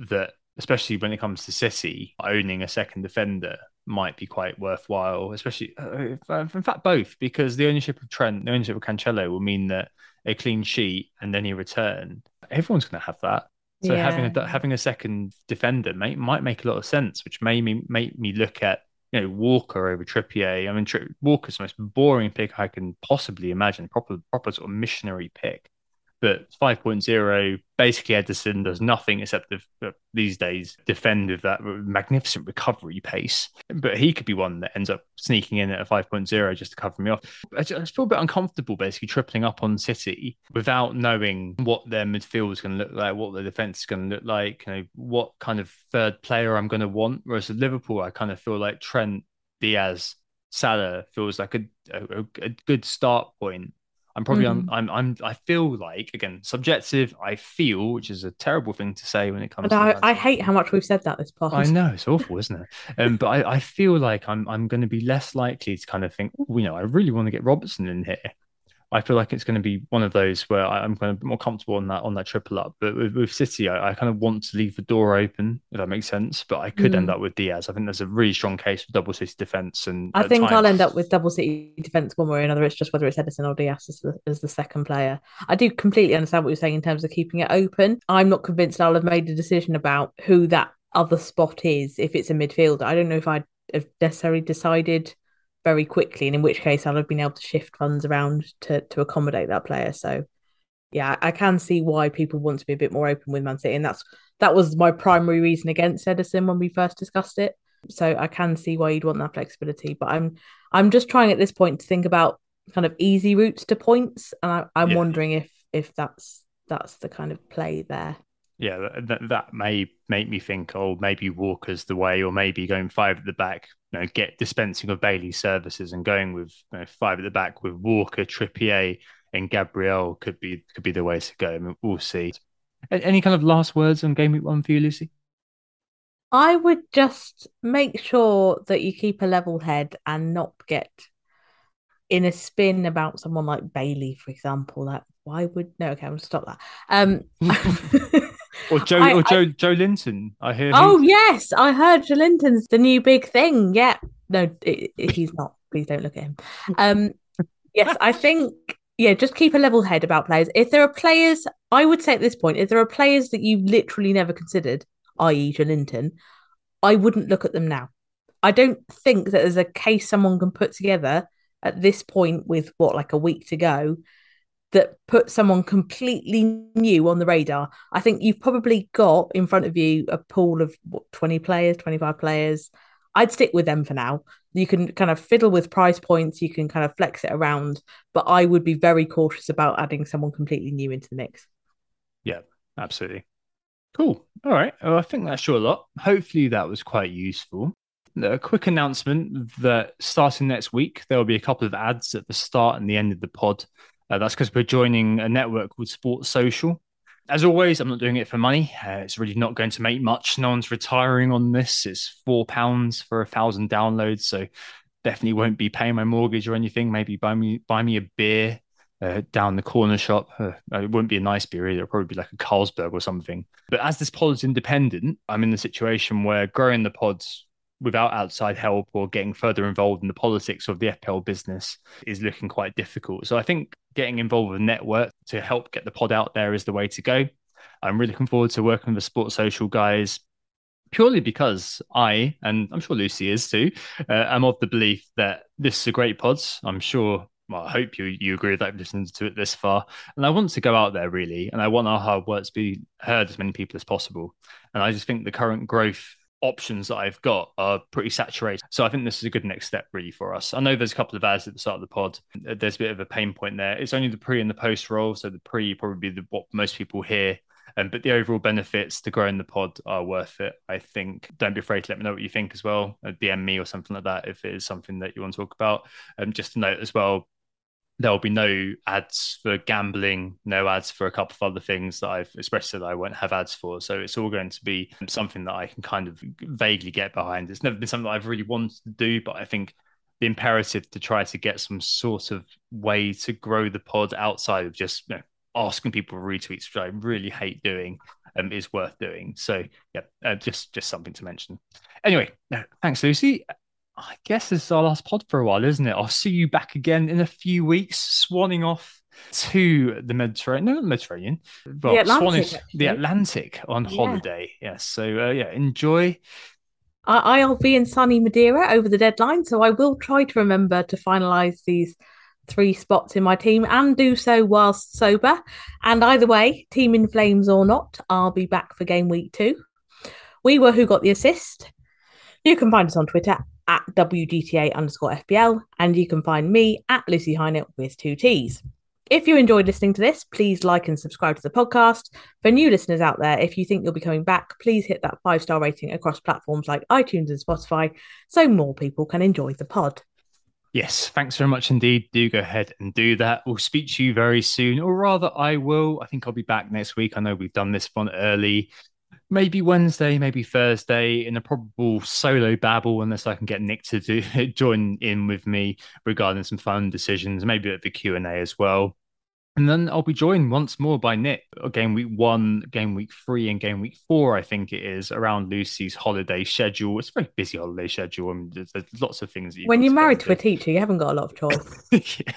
that. Especially when it comes to City, owning a second defender might be quite worthwhile, especially, uh, in fact, both, because the ownership of Trent, the ownership of Cancelo will mean that a clean sheet and any return, everyone's going to have that. So yeah. having a, having a second defender may, might make a lot of sense, which may me, make me look at, you know, Walker over Trippier. I mean, Tri- Walker's the most boring pick I can possibly imagine, proper, proper sort of missionary pick. But five point oh, basically Edison does nothing except the, these days defend with that magnificent recovery pace. But he could be one that ends up sneaking in at a five point oh just to cover me off. I just, I just feel a bit uncomfortable basically tripling up on City without knowing what their midfield is going to look like, what their defence is going to look like, you know, what kind of third player I'm going to want. Whereas with Liverpool, I kind of feel like Trent, Diaz, Salah feels like a, a, a good start point. I'm probably mm. I'm, I'm I'm I feel like, again, subjective, I feel, which is a terrible thing to say when it comes but to I, I hate how much we've said that this part. I know, it's awful, isn't it? Um, but I, I feel like I'm I'm going to be less likely to kind of think, oh, you know, I really want to get Robertson in here. I feel like it's going to be one of those where I'm kind of more comfortable on that on that triple up. But with, with City, I, I kind of want to leave the door open, if that makes sense. But I could mm. end up with Diaz. I think there's a really strong case for double City defence. And I think times... I'll end up with double City defence one way or another. It's just whether it's Edison or Diaz as the, as the second player. I do completely understand what you're saying in terms of keeping it open. I'm not convinced I'll have made a decision about who that other spot is if it's a midfielder. I don't know if I'd have necessarily decided very quickly, and in which case I'll have been able to shift funds around to to accommodate that player. So yeah, I can see why people want to be a bit more open with Man City, and that's that was my primary reason against Ederson when we first discussed it. So I can see why you'd want that flexibility, but I'm I'm just trying at this point to think about kind of easy routes to points, and I, I'm yeah. wondering if if that's that's the kind of play there. Yeah, that that may make me think, oh, maybe Walker's the way, or maybe going five at the back. You know, get dispensing of Bailey's services and going with you know, five at the back with Walker, Trippier, and Gabriel could be could be the way to go. I mean, we'll see. Any kind of last words on game week one for you, Lucy? I would just make sure that you keep a level head and not get in a spin about someone like Bailey, for example. Like, why would no? Okay, I'm gonna stop that. Um, or Joe, I, or Joe, I, Joe Linton. I hear. Oh him. Yes, I heard Joe Linton's the new big thing. Yeah, no, it, it, he's not. Please don't look at him. Um, yes, I think. Yeah, just keep a level head about players. If there are players, I would say at this point, if there are players that you've literally never considered, that is. Joe Linton, I wouldn't look at them now. I don't think that there's a case someone can put together at this point with, what, like a week to go, that puts someone completely new on the radar. I think you've probably got in front of you a pool of what, twenty players, twenty-five players. I'd stick with them for now. You can kind of fiddle with price points. You can kind of flex it around. But I would be very cautious about adding someone completely new into the mix. Yeah, absolutely. Cool. All right. Well, I think that's your lot. Hopefully that was quite useful. A quick announcement that starting next week, there will be a couple of ads at the start and the end of the pod. Uh, that's because we're joining a network called Sports Social. As always, I'm not doing it for money. Uh, it's really not going to make much. No one's retiring on this. It's four pounds for a thousand downloads. So definitely won't be paying my mortgage or anything. Maybe buy me buy me a beer uh, down the corner shop. Uh, it wouldn't be a nice beer either. It'll probably be like a Carlsberg or something. But as this pod is independent, I'm in the situation where growing the pods without outside help or getting further involved in the politics of the F P L business is looking quite difficult. So I think getting involved with a network to help get the pod out there is the way to go. I'm really looking forward to working with the Sports Social guys, purely because I, and I'm sure Lucy is too, uh, I'm of the belief that this is a great pod. I'm sure, well, I hope you you agree with that, listening to it this far. And I want to go out there really, and I want our hard work to be heard as many people as possible. And I just think the current growth options that I've got are pretty saturated. So I think this is a good next step really for us. I know there's a couple of ads at the start of the pod. There's a bit of a pain point there. It's only the pre and the post roll. So the pre probably be the, what most people hear. Um, but the overall benefits to growing the pod are worth it, I think. Don't be afraid to let me know what you think as well. D M me or something like that if it is something that you want to talk about. Um, just to note as well, there'll be no ads for gambling, no ads for a couple of other things that I've expressed that I won't have ads for. So it's all going to be something that I can kind of vaguely get behind. It's never been something that I've really wanted to do, but I think the imperative to try to get some sort of way to grow the pod outside of just you know, asking people for retweets, which I really hate doing, um, is worth doing. So yeah, uh, just, just something to mention. Anyway, thanks, Lucy. I guess this is our last pod for a while, isn't it? I'll see you back again in a few weeks, swanning off to the Mediterranean. No, not the Mediterranean. Well, the Atlantic, swanning actually. The Atlantic on yeah. holiday. Yes. So, uh, yeah, enjoy. I- I'll be in sunny Madeira over the deadline, so I will try to remember to finalise these three spots in my team and do so whilst sober. And either way, team in flames or not, I'll be back for game week two. We were Who Got the Assist. You can find us on Twitter at W G T A underscore F P L, and you can find me at Lucy Hynett with two T's. If you enjoyed listening to this, please like and subscribe to the podcast. For new listeners out there, if you think you'll be coming back, please hit that five-star rating across platforms like iTunes and Spotify so more people can enjoy the pod. Yes, thanks very much indeed. Do go ahead and do that. We'll speak to you very soon, or rather I will. I think I'll be back next week. I know we've done this one early. Maybe Wednesday, maybe Thursday, in a probable solo babble, unless I can get Nick to do, join in with me regarding some fun decisions, maybe at the Q and A as well. And then I'll be joined once more by Nick. Game week one, game week three, and game week four, I think it is, around Lucy's holiday schedule. It's a very busy holiday schedule, and there's, there's lots of things. That when you're married to, to a teacher, you haven't got a lot of choice. yeah.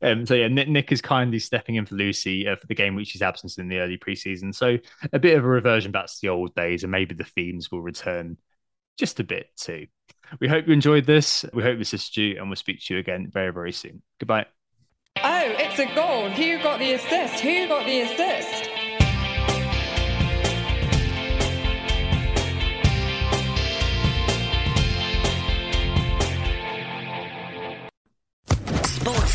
Um, so yeah, Nick, Nick is kindly stepping in for Lucy uh, for the game which she's absent in the early preseason. So a bit of a reversion back to the old days, and maybe the themes will return just a bit too. We hope you enjoyed this. We hope this assisted you, and we'll speak to you again very, very soon. Goodbye. Oh, it's a goal. Who got the assist? Who got the assist? Sports